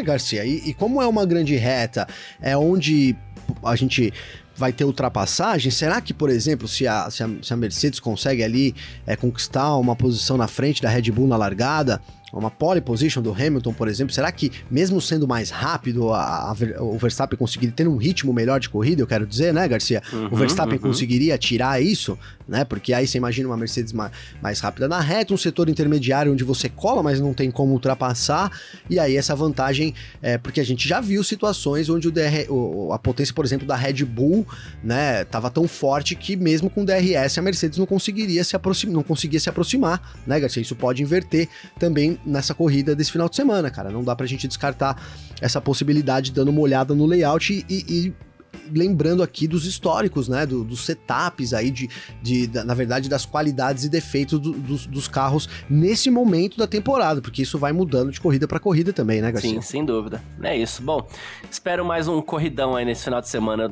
Garcia, e como é uma grande reta, é onde a gente vai ter ultrapassagem, será que, por exemplo, se a Mercedes consegue ali conquistar uma posição na frente da Red Bull na largada, uma pole position do Hamilton, por exemplo, será que, mesmo sendo mais rápido, o Verstappen conseguiria ter um ritmo melhor de corrida, eu quero dizer, né, Garcia? O Verstappen conseguiria tirar isso, né? Porque aí você imagina uma Mercedes mais rápida na reta, um setor intermediário onde você cola, mas não tem como ultrapassar, e aí essa vantagem, porque a gente já viu situações onde a potência, por exemplo, da Red Bull, né, tava tão forte que mesmo com DRS a Mercedes não conseguia se aproximar, né, Garcia? Isso pode inverter também nessa corrida desse final de semana, cara. Não dá pra gente descartar essa possibilidade dando uma olhada no layout e lembrando aqui dos históricos, né? Dos setups aí, na verdade, das qualidades e defeitos dos carros nesse momento da temporada, porque isso vai mudando de corrida para corrida também, né, Garcia? Sim, sem dúvida. É isso. Bom, espero mais um corridão aí nesse final de semana.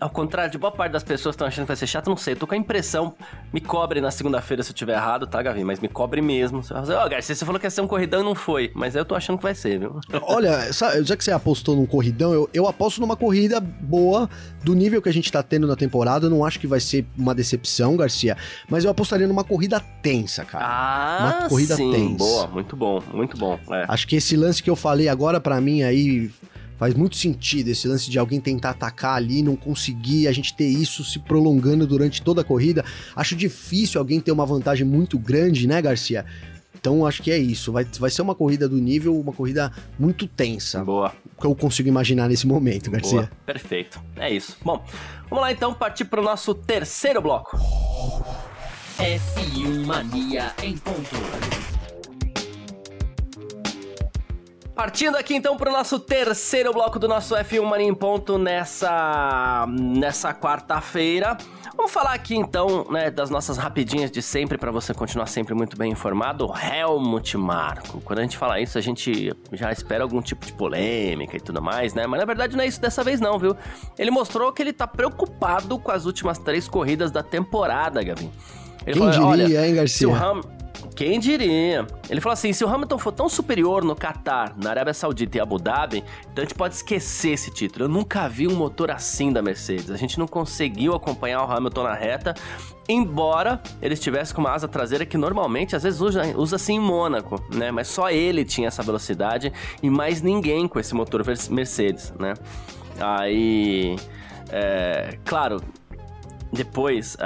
Ao contrário de boa parte das pessoas que estão achando que vai ser chato, não sei, eu tô com a impressão, me cobre na segunda-feira se eu tiver errado, tá, Gavi? Mas me cobre mesmo. Você vai fazer, Garcia, você falou que ia ser um corridão e não foi, mas eu tô achando que vai ser, viu? Olha, já que você apostou num corridão, eu aposto numa corrida boa, do nível que a gente tá tendo na temporada. Eu não acho que vai ser uma decepção, Garcia, mas eu apostaria numa corrida tensa, cara. Ah, uma corrida tensa. Boa, muito bom, muito bom. É. Acho que esse lance que eu falei agora, pra mim, aí... Faz muito sentido esse lance de alguém tentar atacar ali, não conseguir, a gente ter isso se prolongando durante toda a corrida. Acho difícil alguém ter uma vantagem muito grande, né, Garcia? Então acho que é isso, vai ser uma corrida do nível, uma corrida muito tensa. Boa. Que eu consigo imaginar nesse momento, Garcia. Boa, perfeito, é isso. Bom, vamos lá então partir para o nosso terceiro bloco. F1 Mania em ponto. Partindo aqui então para o nosso terceiro bloco do nosso F1 Mania em Ponto nessa quarta-feira. Vamos falar aqui então, né, das nossas rapidinhas de sempre, para você continuar sempre muito bem informado. Helmut Marko. Quando a gente fala isso, a gente já espera algum tipo de polêmica e tudo mais, né? Mas na verdade não é isso dessa vez não, viu? Ele mostrou que ele tá preocupado com as últimas 3 corridas da temporada, Gabi. Ele falou, diria, hein, Garcia? Quem diria? Ele falou assim, se o Hamilton for tão superior no Catar, na Arábia Saudita e Abu Dhabi, então a gente pode esquecer esse título. Eu nunca vi um motor assim da Mercedes. A gente não conseguiu acompanhar o Hamilton na reta, embora ele estivesse com uma asa traseira que normalmente, às vezes, usa-se em Mônaco, né? Mas só ele tinha essa velocidade e mais ninguém com esse motor Mercedes, né? Aí, claro... Depois,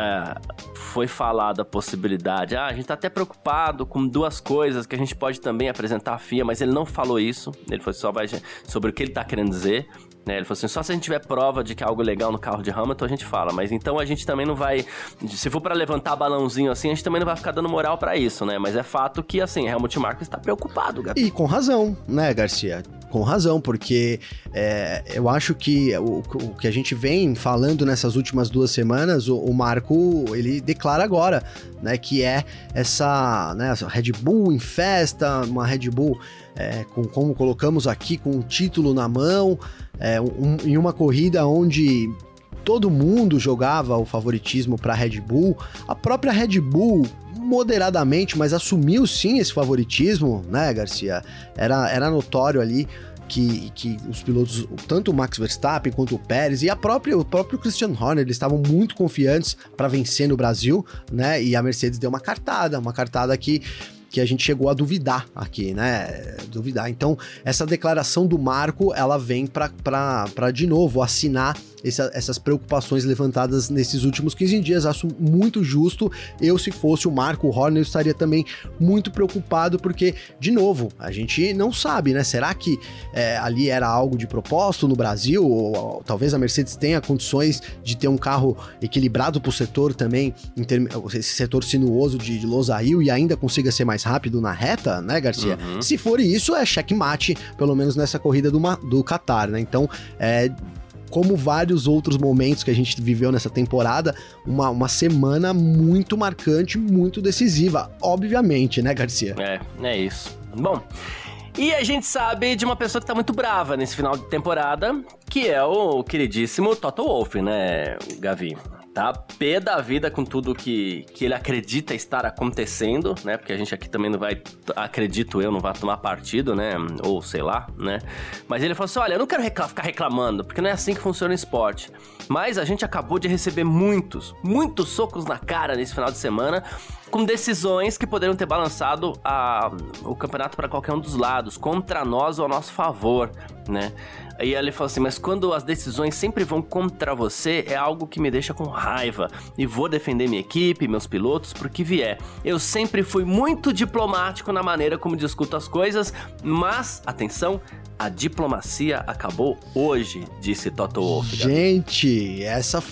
foi falada a possibilidade, a gente tá até preocupado com 2 coisas que a gente pode também apresentar à FIA, mas ele não falou isso, ele foi só sobre o que ele tá querendo dizer, né? Ele falou assim, só se a gente tiver prova de que é algo legal no carro de Hamilton, a gente fala, mas então a gente também não vai, se for pra levantar balãozinho assim, a gente também não vai ficar dando moral pra isso, né? Mas é fato que, assim, Helmut Marko está preocupado, Gabriel. E com razão, né, Garcia? Com razão, porque eu acho que o que a gente vem falando nessas últimas 2 semanas, o Marko, ele declara agora, né, que é essa Red Bull em festa, uma Red Bull, como colocamos aqui, com um título na mão, em uma corrida onde todo mundo jogava o favoritismo para a Red Bull, a própria Red Bull... moderadamente, mas assumiu sim esse favoritismo, né, Garcia? Era notório ali que os pilotos, tanto o Max Verstappen quanto o Pérez e o próprio Christian Horner, eles estavam muito confiantes para vencer no Brasil, né? E a Mercedes deu uma cartada que a gente chegou a duvidar aqui, né? Duvidar. Então, essa declaração do Marko, ela vem para de novo assinar essas preocupações levantadas nesses últimos 15 dias. Acho muito justo. Eu, se fosse o Marko Horner, eu estaria também muito preocupado, porque, de novo, a gente não sabe, né? Será que ali era algo de propósito no Brasil? Ou talvez a Mercedes tenha condições de ter um carro equilibrado para o setor também, esse setor sinuoso de Losail, e ainda consiga ser mais rápido na reta, né, Garcia? Uhum. Se for isso, é checkmate, pelo menos nessa corrida do Qatar, né? Então, como vários outros momentos que a gente viveu nessa temporada, uma semana muito marcante, muito decisiva, obviamente, né, Garcia? É isso. Bom, e a gente sabe de uma pessoa que tá muito brava nesse final de temporada, que é o queridíssimo Toto Wolff, né, Gavi? Tá pé da vida com tudo que ele acredita estar acontecendo, né? Porque a gente aqui também não vai, acredito eu, não vai tomar partido, né? Ou sei lá, né? Mas ele falou assim, olha, eu não quero ficar reclamando, porque não é assim que funciona o esporte. Mas a gente acabou de receber muitos socos na cara nesse final de semana, com decisões que poderiam ter balançado o campeonato para qualquer um dos lados, contra nós ou ao nosso favor, né? E ele falou assim, mas quando as decisões sempre vão contra você, é algo que me deixa com raiva. E vou defender minha equipe, meus pilotos, pro que vier. Eu sempre fui muito diplomático na maneira como discuto as coisas, mas, atenção, a diplomacia acabou hoje, disse Toto Wolff. Gente, essa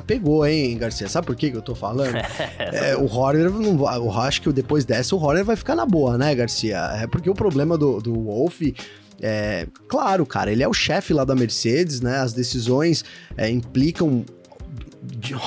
pegou, hein, Garcia? Sabe por que eu tô falando? O Horner, acho que depois dessa o Horner vai ficar na boa, né, Garcia? É porque o problema do Wolff... Claro, cara, ele é o chefe lá da Mercedes, né? As decisões implicam,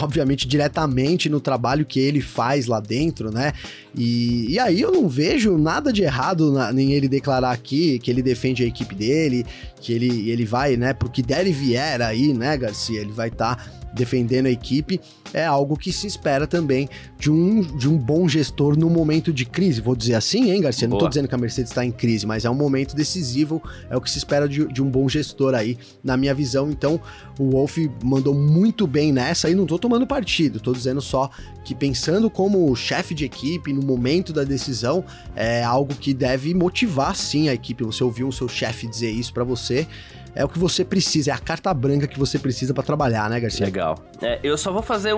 obviamente, diretamente no trabalho que ele faz lá dentro, né? E aí eu não vejo nada de errado em ele declarar aqui que ele defende a equipe dele, que ele vai, né, porque der e vier aí, né, Garcia, ele vai estar defendendo a equipe. É algo que se espera também de um bom gestor no momento de crise, vou dizer assim, hein, Garcia? Boa. Não tô dizendo que a Mercedes está em crise, mas é um momento decisivo, é o que se espera de um bom gestor aí, na minha visão. Então, o Wolff mandou muito bem nessa, e não tô tomando partido, tô dizendo só que, pensando como chefe de equipe, no momento da decisão, é algo que deve motivar, sim, a equipe. Você ouviu o seu chefe dizer isso para você, é o que você precisa, é a carta branca que você precisa para trabalhar, né, Garcia? Legal. Eu só vou fazer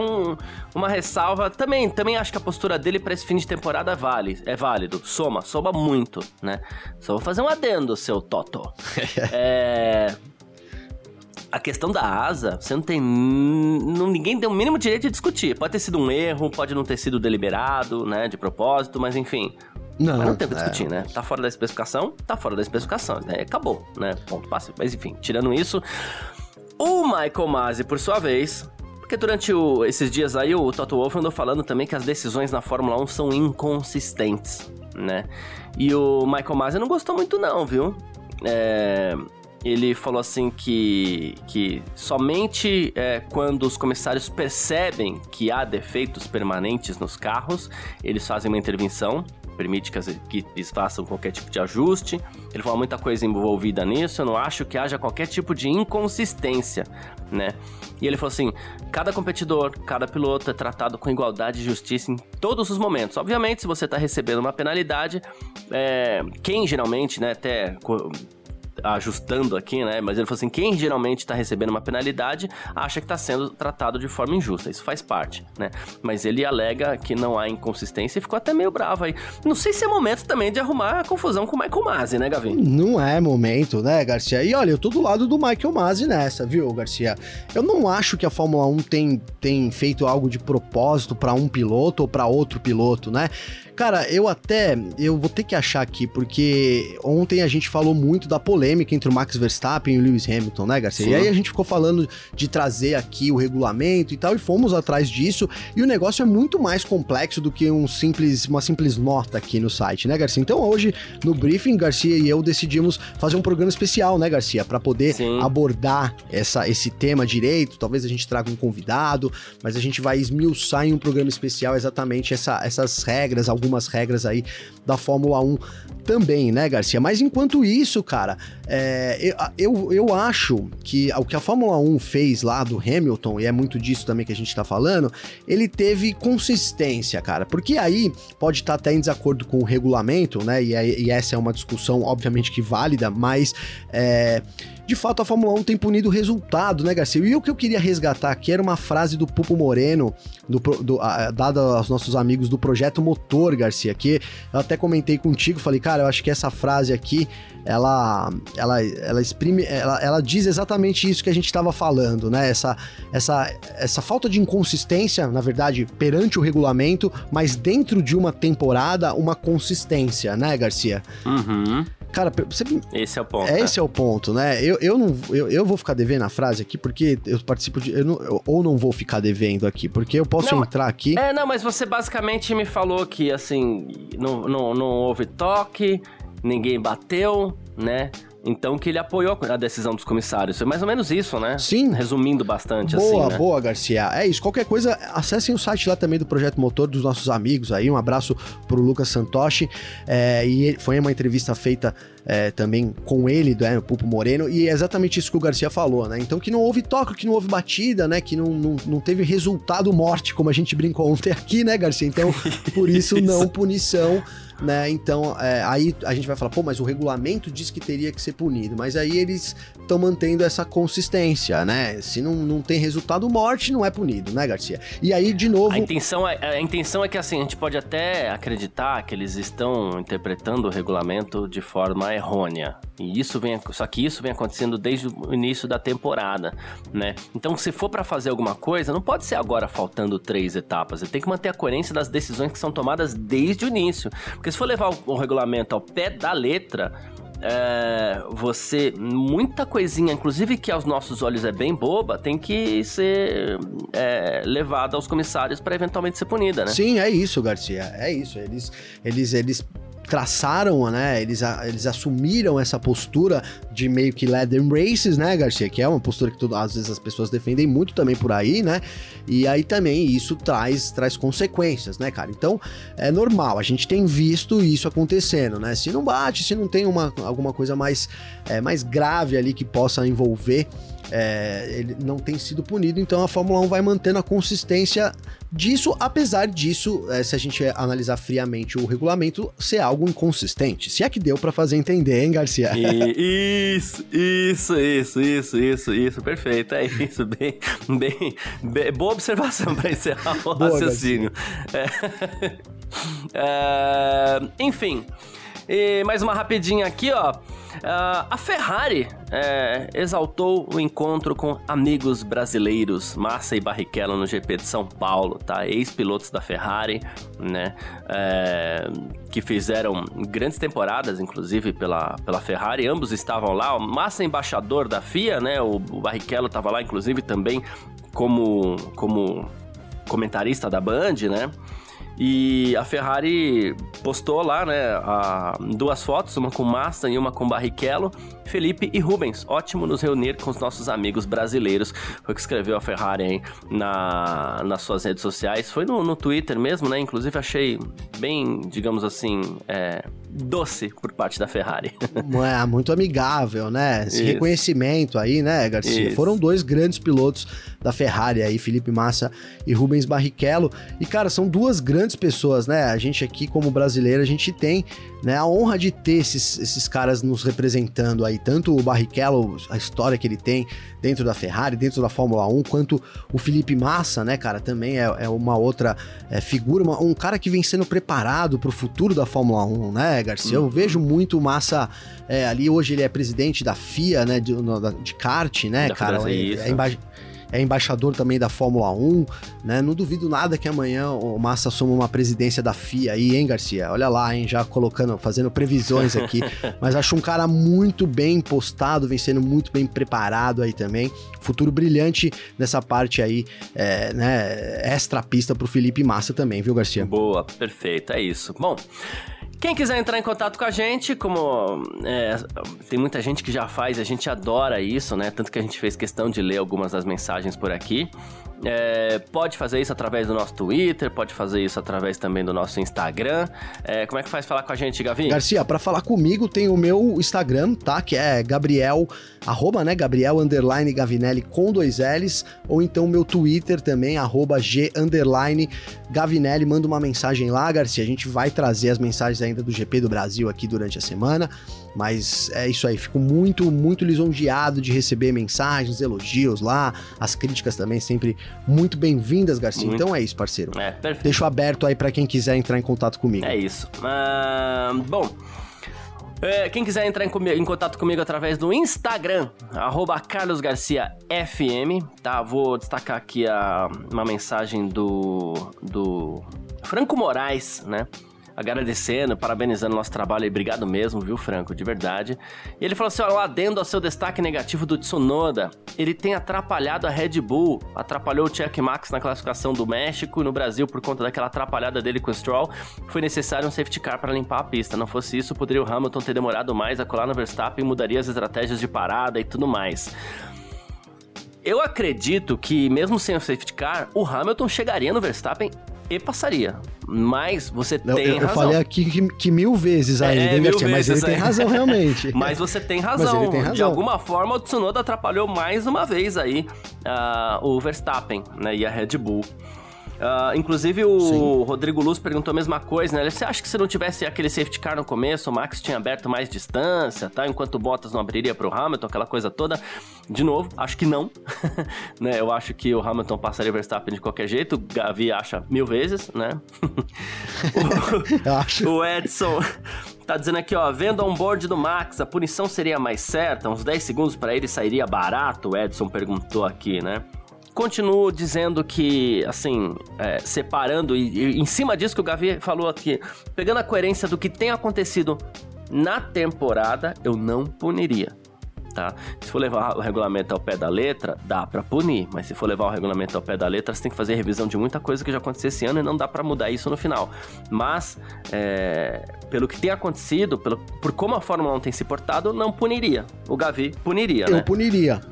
uma ressalva. Também acho que a postura dele para esse fim de temporada é válido. Soma muito, né? Só vou fazer um adendo, seu Toto. A questão da asa, você não tem... Ninguém tem o mínimo direito de discutir. Pode ter sido um erro, pode não ter sido deliberado, né, de propósito, mas enfim... Não tem o que discutir, né? Tá fora da especificação, né? Acabou, né? Ponto, passa. Mas enfim, tirando isso, o Michael Masi, por sua vez... Porque durante esses dias aí, o Toto Wolff andou falando também que as decisões na Fórmula 1 são inconsistentes, né? E o Michael Masi não gostou muito não, viu? Ele falou assim que somente quando os comissários percebem que há defeitos permanentes nos carros, eles fazem uma intervenção, permite que as equipes façam qualquer tipo de ajuste. Ele falou muita coisa envolvida nisso, eu não acho que haja qualquer tipo de inconsistência, né? E ele falou assim, cada competidor, cada piloto é tratado com igualdade e justiça em todos os momentos. Obviamente, se você está recebendo uma penalidade, quem geralmente, né, até... ajustando aqui, né, mas ele falou assim, quem geralmente está recebendo uma penalidade acha que está sendo tratado de forma injusta, isso faz parte, né, mas ele alega que não há inconsistência e ficou até meio bravo aí. Não sei se é momento também de arrumar a confusão com o Michael Masi, né, Gavinho? Não é momento, né, Garcia? E olha, eu tô do lado do Michael Masi nessa, viu, Garcia? Eu não acho que a Fórmula 1 tem feito algo de propósito para um piloto ou para outro piloto, né? Cara, eu vou ter que achar aqui, porque ontem a gente falou muito da polêmica entre o Max Verstappen e o Lewis Hamilton, né, Garcia? Sim. E aí a gente ficou falando de trazer aqui o regulamento e tal, e fomos atrás disso, e o negócio é muito mais complexo do que uma simples nota aqui no site, né, Garcia? Então hoje, no briefing, Garcia e eu decidimos fazer um programa especial, né, Garcia? Para poder abordar esse tema direito, talvez a gente traga um convidado, mas a gente vai esmiuçar em um programa especial exatamente essas regras, algumas regras aí da Fórmula 1 também, né, Garcia? Mas enquanto isso, cara, eu acho que o que a Fórmula 1 fez lá do Hamilton, e é muito disso também que a gente tá falando, ele teve consistência, cara, porque aí pode estar até em desacordo com o regulamento, né, e essa é uma discussão, obviamente, que válida, mas... de fato, a Fórmula 1 tem punido o resultado, né, Garcia? E o que eu queria resgatar aqui era uma frase do Pupo Moreno, dada aos nossos amigos do Projeto Motor, Garcia, que eu até comentei contigo, falei, cara, eu acho que essa frase aqui, ela exprime, ela diz exatamente isso que a gente estava falando, né? Essa falta de inconsistência, na verdade, perante o regulamento, mas dentro de uma temporada, uma consistência, né, Garcia? Uhum. Cara, esse é o ponto. Esse é o ponto, né? Eu vou ficar devendo a frase aqui, porque eu participo de... ou não vou ficar devendo aqui, porque eu posso entrar aqui... mas você basicamente me falou que, assim, não houve toque, ninguém bateu, né? Então que ele apoiou a decisão dos comissários. Foi mais ou menos isso, né? Sim. Resumindo bastante, assim, né? Boa, Garcia. É isso. Qualquer coisa, acessem o site lá também do Projeto Motor, dos nossos amigos aí. Um abraço pro Lucas Santoshi. E foi uma entrevista feita também com ele, o Pupo Moreno, e é exatamente isso que o Garcia falou, né? Então que não houve toque, que não houve batida, né? Que não teve resultado morte, como a gente brincou ontem aqui, né, Garcia? Então, por isso, não punição... Né? Então, aí a gente vai falar, mas o regulamento diz que teria que ser punido, mas aí eles estão mantendo essa consistência, né? Se não tem resultado, morte não é punido, né, Garcia? E aí, de novo... A intenção é que, assim, a gente pode até acreditar que eles estão interpretando o regulamento de forma errônea, e só que isso vem acontecendo desde o início da temporada, né? Então, se for para fazer alguma coisa, não pode ser agora faltando 3 etapas, ele tem que manter a coerência das decisões que são tomadas desde o início, porque se for levar o regulamento ao pé da letra, você, muita coisinha, inclusive que aos nossos olhos é bem boba, tem que ser levada aos comissários para eventualmente ser punida, né? Sim, é isso, Garcia, é isso. Eles traçaram, né, eles assumiram essa postura de meio que lead them races, né, Garcia, que é uma postura que às vezes as pessoas defendem muito também por aí, né, e aí também isso traz consequências, né, cara, então é normal, a gente tem visto isso acontecendo, né, se não bate, se não tem alguma coisa mais grave ali que possa envolver, ele não tem sido punido, então a Fórmula 1 vai mantendo a consistência disso, apesar disso, se a gente analisar friamente o regulamento, ser algo inconsistente. Se é que deu pra fazer entender, hein, Garcia? Isso, perfeito, é isso, bem boa observação pra encerrar o raciocínio. Enfim, e mais uma rapidinha aqui, ó. A Ferrari exaltou o encontro com amigos brasileiros, Massa e Barrichello, no GP de São Paulo, tá? Ex-pilotos da Ferrari, né? Que fizeram grandes temporadas, inclusive, pela Ferrari. Ambos estavam lá. O Massa, embaixador da FIA, né? O Barrichello estava lá, inclusive, também como comentarista da Band, né? E a Ferrari postou lá, né, duas fotos, uma com Massa e uma com Barrichello. Felipe e Rubens, ótimo nos reunir com os nossos amigos brasileiros. Foi o que escreveu a Ferrari aí nas suas redes sociais. Foi no Twitter mesmo, né? Inclusive achei bem, digamos assim, doce por parte da Ferrari. Muito amigável, né? Esse reconhecimento aí, né, Garcia? Isso. Foram dois grandes pilotos da Ferrari aí, Felipe Massa e Rubens Barrichello. E, cara, são duas grandes pessoas, né? A gente aqui, como brasileiro, a gente tem, né, a honra de ter esses caras nos representando aí, tanto o Barrichello, a história que ele tem dentro da Ferrari, dentro da Fórmula 1, quanto o Felipe Massa, né, cara, também é uma outra figura, um cara que vem sendo preparado para o futuro da Fórmula 1, né, Garcia? Eu vejo muito o Massa ali, hoje ele é presidente da FIA, né, de kart, né, da cara, é embaixador também da Fórmula 1, né? Não duvido nada que amanhã o Massa assuma uma presidência da FIA aí, hein, Garcia? Olha lá, hein, já fazendo previsões aqui. Mas acho um cara muito bem postado, vem sendo muito bem preparado aí também. Futuro brilhante nessa parte aí, né? Extra pista pro Felipe Massa também, viu, Garcia? Boa, perfeito, é isso. Bom, quem quiser entrar em contato com a gente, como tem muita gente que já faz, a gente adora isso, né? Tanto que a gente fez questão de ler algumas das mensagens por aqui. Pode fazer isso através do nosso Twitter, pode fazer isso através também do nosso Instagram. Como é que faz falar com a gente, Gavi? Garcia, para falar comigo tem o meu Instagram, tá? Que é Gabriel_Gavinelli com 2 L's, ou então o meu Twitter também, @G_Gavinelli. Manda uma mensagem lá, Garcia, a gente vai trazer as mensagens ainda do GP do Brasil aqui durante a semana. Mas é isso aí, fico muito, muito lisonjeado de receber mensagens, elogios lá, as críticas também sempre muito bem-vindas, Garcia. Muito. Então é isso, parceiro. Perfeito. Deixo aberto aí pra quem quiser entrar em contato comigo. É isso. Bom, quem quiser entrar em contato comigo através do Instagram, @CarlosGarciaFM, tá? Vou destacar aqui uma mensagem do Franco Moraes, né? Agradecendo, parabenizando o nosso trabalho e obrigado mesmo, viu, Franco, de verdade. E ele falou assim, ó, adendo ao seu destaque negativo do Tsunoda, ele tem atrapalhado a Red Bull, atrapalhou o Tchek Max na classificação do México e no Brasil por conta daquela atrapalhada dele com o Stroll, foi necessário um safety car para limpar a pista, não fosse isso, poderia o Hamilton ter demorado mais a colar no Verstappen, mudaria as estratégias de parada e tudo mais. Eu acredito que, mesmo sem o safety car, o Hamilton chegaria no Verstappen e passaria, mas você tem razão. Eu falei aqui que 1000 vezes aí, mas ele tem razão realmente. Mas você tem razão. De alguma forma o Tsunoda atrapalhou mais uma vez aí o Verstappen, né, e a Red Bull. Inclusive o Sim. Rodrigo Luz perguntou a mesma coisa, né? Você acha que se não tivesse aquele safety car no começo, o Max tinha aberto mais distância, tá? Enquanto o Bottas não abriria para o Hamilton, aquela coisa toda. De novo, acho que não. Né? Eu acho que o Hamilton passaria o Verstappen de qualquer jeito. O Gavi acha 1000 vezes, né? Eu acho. O Edson tá dizendo aqui, ó, vendo on-board do Max, a punição seria mais certa? Uns 10 segundos para ele sairia barato? O Edson perguntou aqui, né? Continuo dizendo que, assim, separando, e em cima disso que o Gavi falou aqui, pegando a coerência do que tem acontecido na temporada eu não puniria, tá? Se for levar o regulamento ao pé da letra, dá pra punir, mas se for levar o regulamento ao pé da letra, você tem que fazer revisão de muita coisa que já aconteceu esse ano e não dá pra mudar isso no final. Mas, pelo que tem acontecido, por como a Fórmula 1 tem se portado, não puniria. O Gavi puniria, né?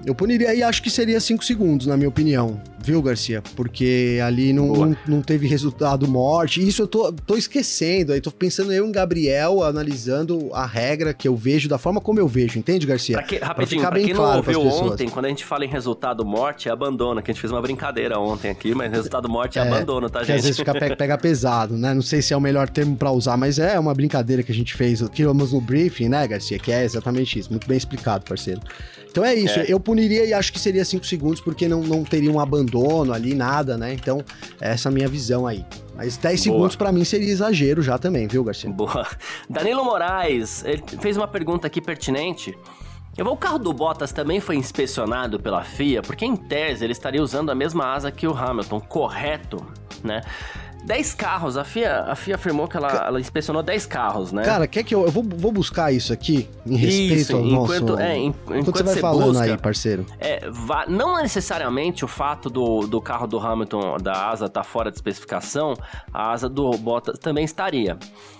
Eu puniria e acho que seria 5 segundos, na minha opinião. Viu, Garcia? Porque ali não teve resultado morte. Isso eu tô esquecendo. Aí tô pensando eu em Gabriel, analisando a regra que eu vejo, da forma como eu vejo. Entende, Garcia? Pra quem não ouviu ontem, quando a gente fala em resultado morte, é abandono. Que a gente fez uma brincadeira ontem aqui, mas resultado morte é abandono, tá, gente? Às vezes pega pesado, né? Não sei se é o melhor termo pra usar, mas é uma brincadeira que a gente fez. Tiramos no briefing, né, Garcia? Que é exatamente isso. Muito bem explicado, parceiro. Então é isso. Eu puniria e acho que seria 5 segundos, porque não teria um abandono ali, nada, né? Então, essa é a minha visão aí. Mas 10 segundos pra mim seria exagero já também, viu, Garcia? Boa. Danilo Moraes, ele fez uma pergunta aqui pertinente. O carro do Bottas também foi inspecionado pela FIA, porque em tese ele estaria usando a mesma asa que o Hamilton, correto, né? 10 carros, a FIA afirmou que ela inspecionou 10 carros, né? Cara, quer que eu vou buscar isso aqui em respeito ao nosso... Enquanto você vai falando busca, aí, parceiro. Não necessariamente o fato do carro do Hamilton, da asa, tá fora de especificação, a asa do Bottas também estaria.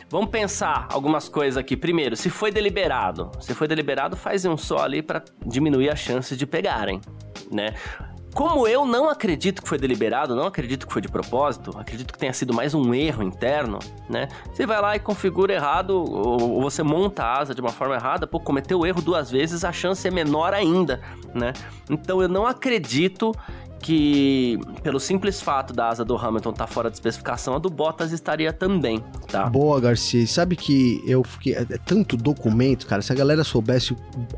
Vamos pensar algumas coisas aqui. Primeiro, se foi deliberado. Se foi deliberado, faz um só ali para diminuir a chance de pegarem, né? Como eu não acredito que foi deliberado, não acredito que foi de propósito, acredito que tenha sido mais um erro interno, né? Você vai lá e configura errado, ou você monta a asa de uma forma errada, pô, cometeu o erro 2 vezes, a chance é menor ainda, né? Então eu não acredito que, pelo simples fato da asa do Hamilton estar fora de especificação, a do Bottas estaria também, tá? Boa, Garcia. Sabe que eu fiquei... É tanto documento, cara. Se a galera soubesse,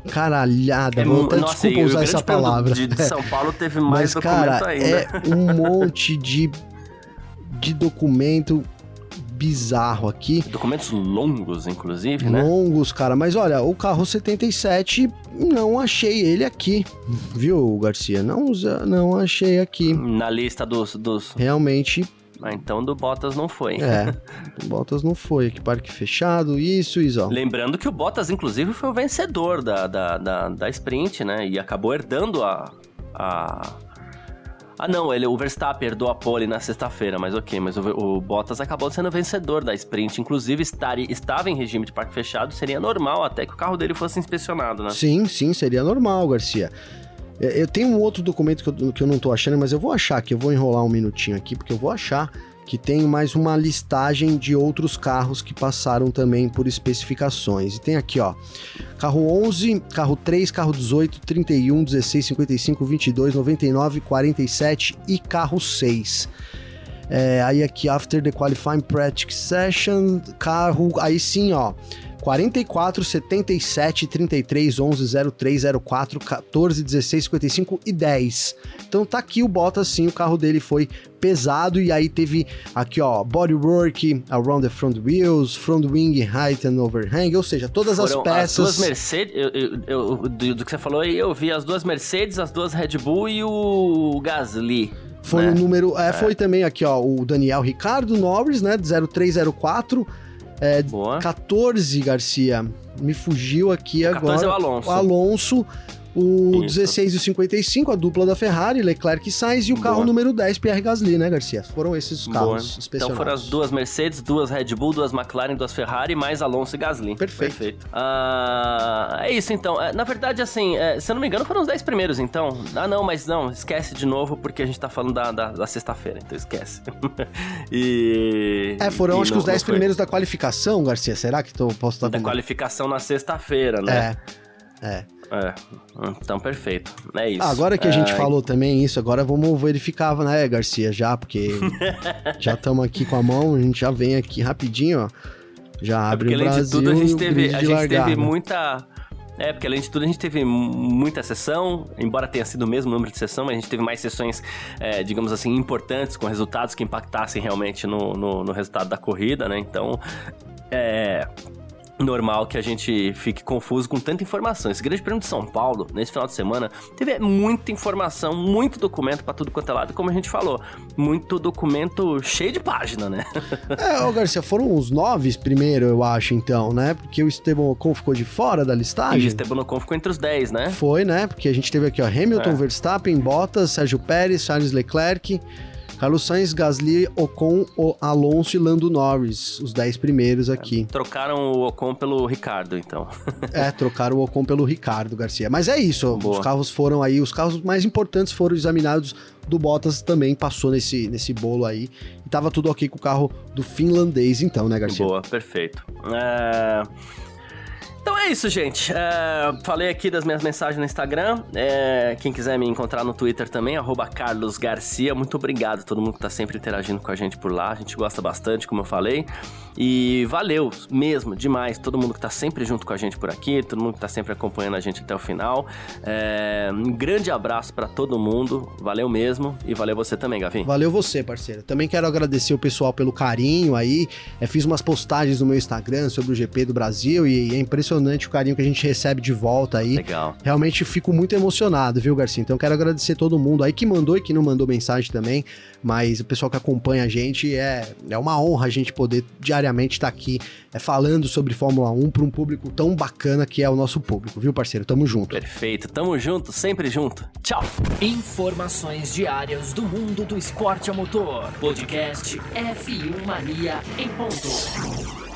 caralhada... Desculpa usar essa palavra. De São Paulo teve mais documento ainda. Mas, cara, é um monte de documento... bizarro aqui. Documentos longos, inclusive, né? Longos, cara. Mas olha, o carro 77, não achei ele aqui, viu, Garcia? Não achei aqui. Na lista dos... Realmente... Então do Bottas não foi. Do Bottas não foi. Que parque fechado, isso. Lembrando que o Bottas, inclusive, foi o vencedor da sprint, né? E acabou herdando o Verstappen herdou a pole na sexta-feira, mas o Bottas acabou sendo vencedor da sprint, inclusive estava em regime de parque fechado, seria normal até que o carro dele fosse inspecionado, né? Sim, seria normal, Garcia. Eu tenho um outro documento que eu não tô achando, mas eu vou achar aqui, eu vou enrolar um minutinho aqui, porque eu vou achar que tem mais uma listagem de outros carros que passaram também por especificações. E tem aqui, ó, carro 11, carro 3, carro 18, 31, 16, 55, 22, 99, 47 e carro 6. Aí aqui, after the qualifying practice session, carro, aí sim, ó, 44, 77, 33, 11, 03, 04, 14, 16, 55 e 10. Então tá aqui o Bottas, sim, o carro dele foi pesado, e aí teve aqui, ó, bodywork, around the front wheels, front wing, height and overhang, ou seja, todas as peças... As duas Mercedes, do que você falou aí, eu vi as duas Mercedes, as duas Red Bull e o Gasly. Foi o número... Foi também aqui, ó, o Daniel Ricardo Norris, né, 0304... Boa. 14, Garcia, me fugiu aqui agora. 14 é o Alonso. O Alonso, o 16 e o 55, a dupla da Ferrari, Leclerc e Sainz, e o carro número 10, Pierre Gasly, né, Garcia? Foram esses os carros inspecionados. Então foram as duas Mercedes, duas Red Bull, duas McLaren, duas Ferrari, mais Alonso e Gasly. Perfeito. É isso, então. Na verdade, assim, se eu não me engano, foram os 10 primeiros, então. Esquece de novo, porque a gente tá falando da sexta-feira, então esquece. Foram os 10 primeiros da qualificação, Garcia, será que posso estar vendo? Da qualificação na sexta-feira, né? Então perfeito, é isso. Agora que a gente falou também isso, agora vamos verificar, né, Garcia, já, porque já estamos aqui com a mão, a gente já vem aqui rapidinho, ó, já abre o Brasil. Porque além de tudo a gente teve muita sessão, embora tenha sido o mesmo número de sessão, mas a gente teve mais sessões, digamos assim, importantes, com resultados que impactassem realmente no resultado da corrida, né, então... normal que a gente fique confuso com tanta informação. Esse Grande Prêmio de São Paulo, nesse final de semana, teve muita informação, muito documento pra tudo quanto é lado, como a gente falou. Muito documento cheio de página, né? Ô Garcia, foram os 9 primeiro, eu acho, então, né? Porque o Esteban Ocon ficou de fora da listagem. E o Esteban Ocon ficou entre os 10, né? Foi, né? Porque a gente teve aqui, ó, Hamilton, Verstappen, Bottas, Sérgio Pérez, Charles Leclerc, Carlos Sainz, Gasly, Ocon, Alonso e Lando Norris, os 10 primeiros aqui. Trocaram o Ocon pelo Ricardo, então. Trocaram o Ocon pelo Ricardo, Garcia. Mas é isso, boa. Os carros foram aí, os carros mais importantes foram examinados, do Bottas também passou nesse bolo aí, e tava tudo ok com o carro do finlandês então, né, Garcia? Boa, perfeito. Então é isso, gente. Falei aqui das minhas mensagens no Instagram. Quem quiser me encontrar no Twitter também, @CarlosGarcia. Muito obrigado a todo mundo que tá sempre interagindo com a gente por lá. A gente gosta bastante, como eu falei. E valeu mesmo, demais, todo mundo que tá sempre junto com a gente por aqui, todo mundo que tá sempre acompanhando a gente até o final. Um grande abraço pra todo mundo. Valeu mesmo. E valeu você também, Gavin. Valeu você, parceiro. Também quero agradecer o pessoal pelo carinho aí. Fiz umas postagens no meu Instagram sobre o GP do Brasil e é impressionante o carinho que a gente recebe de volta aí. Legal. Realmente fico muito emocionado, viu, Garcia? Então quero agradecer todo mundo aí que mandou e que não mandou mensagem também, mas o pessoal que acompanha a gente, é uma honra a gente poder diariamente estar aqui falando sobre Fórmula 1 para um público tão bacana que é o nosso público, viu, parceiro? Tamo junto. Perfeito, tamo junto, sempre junto. Tchau! Informações diárias do mundo do esporte a motor. Podcast F1 Mania em ponto.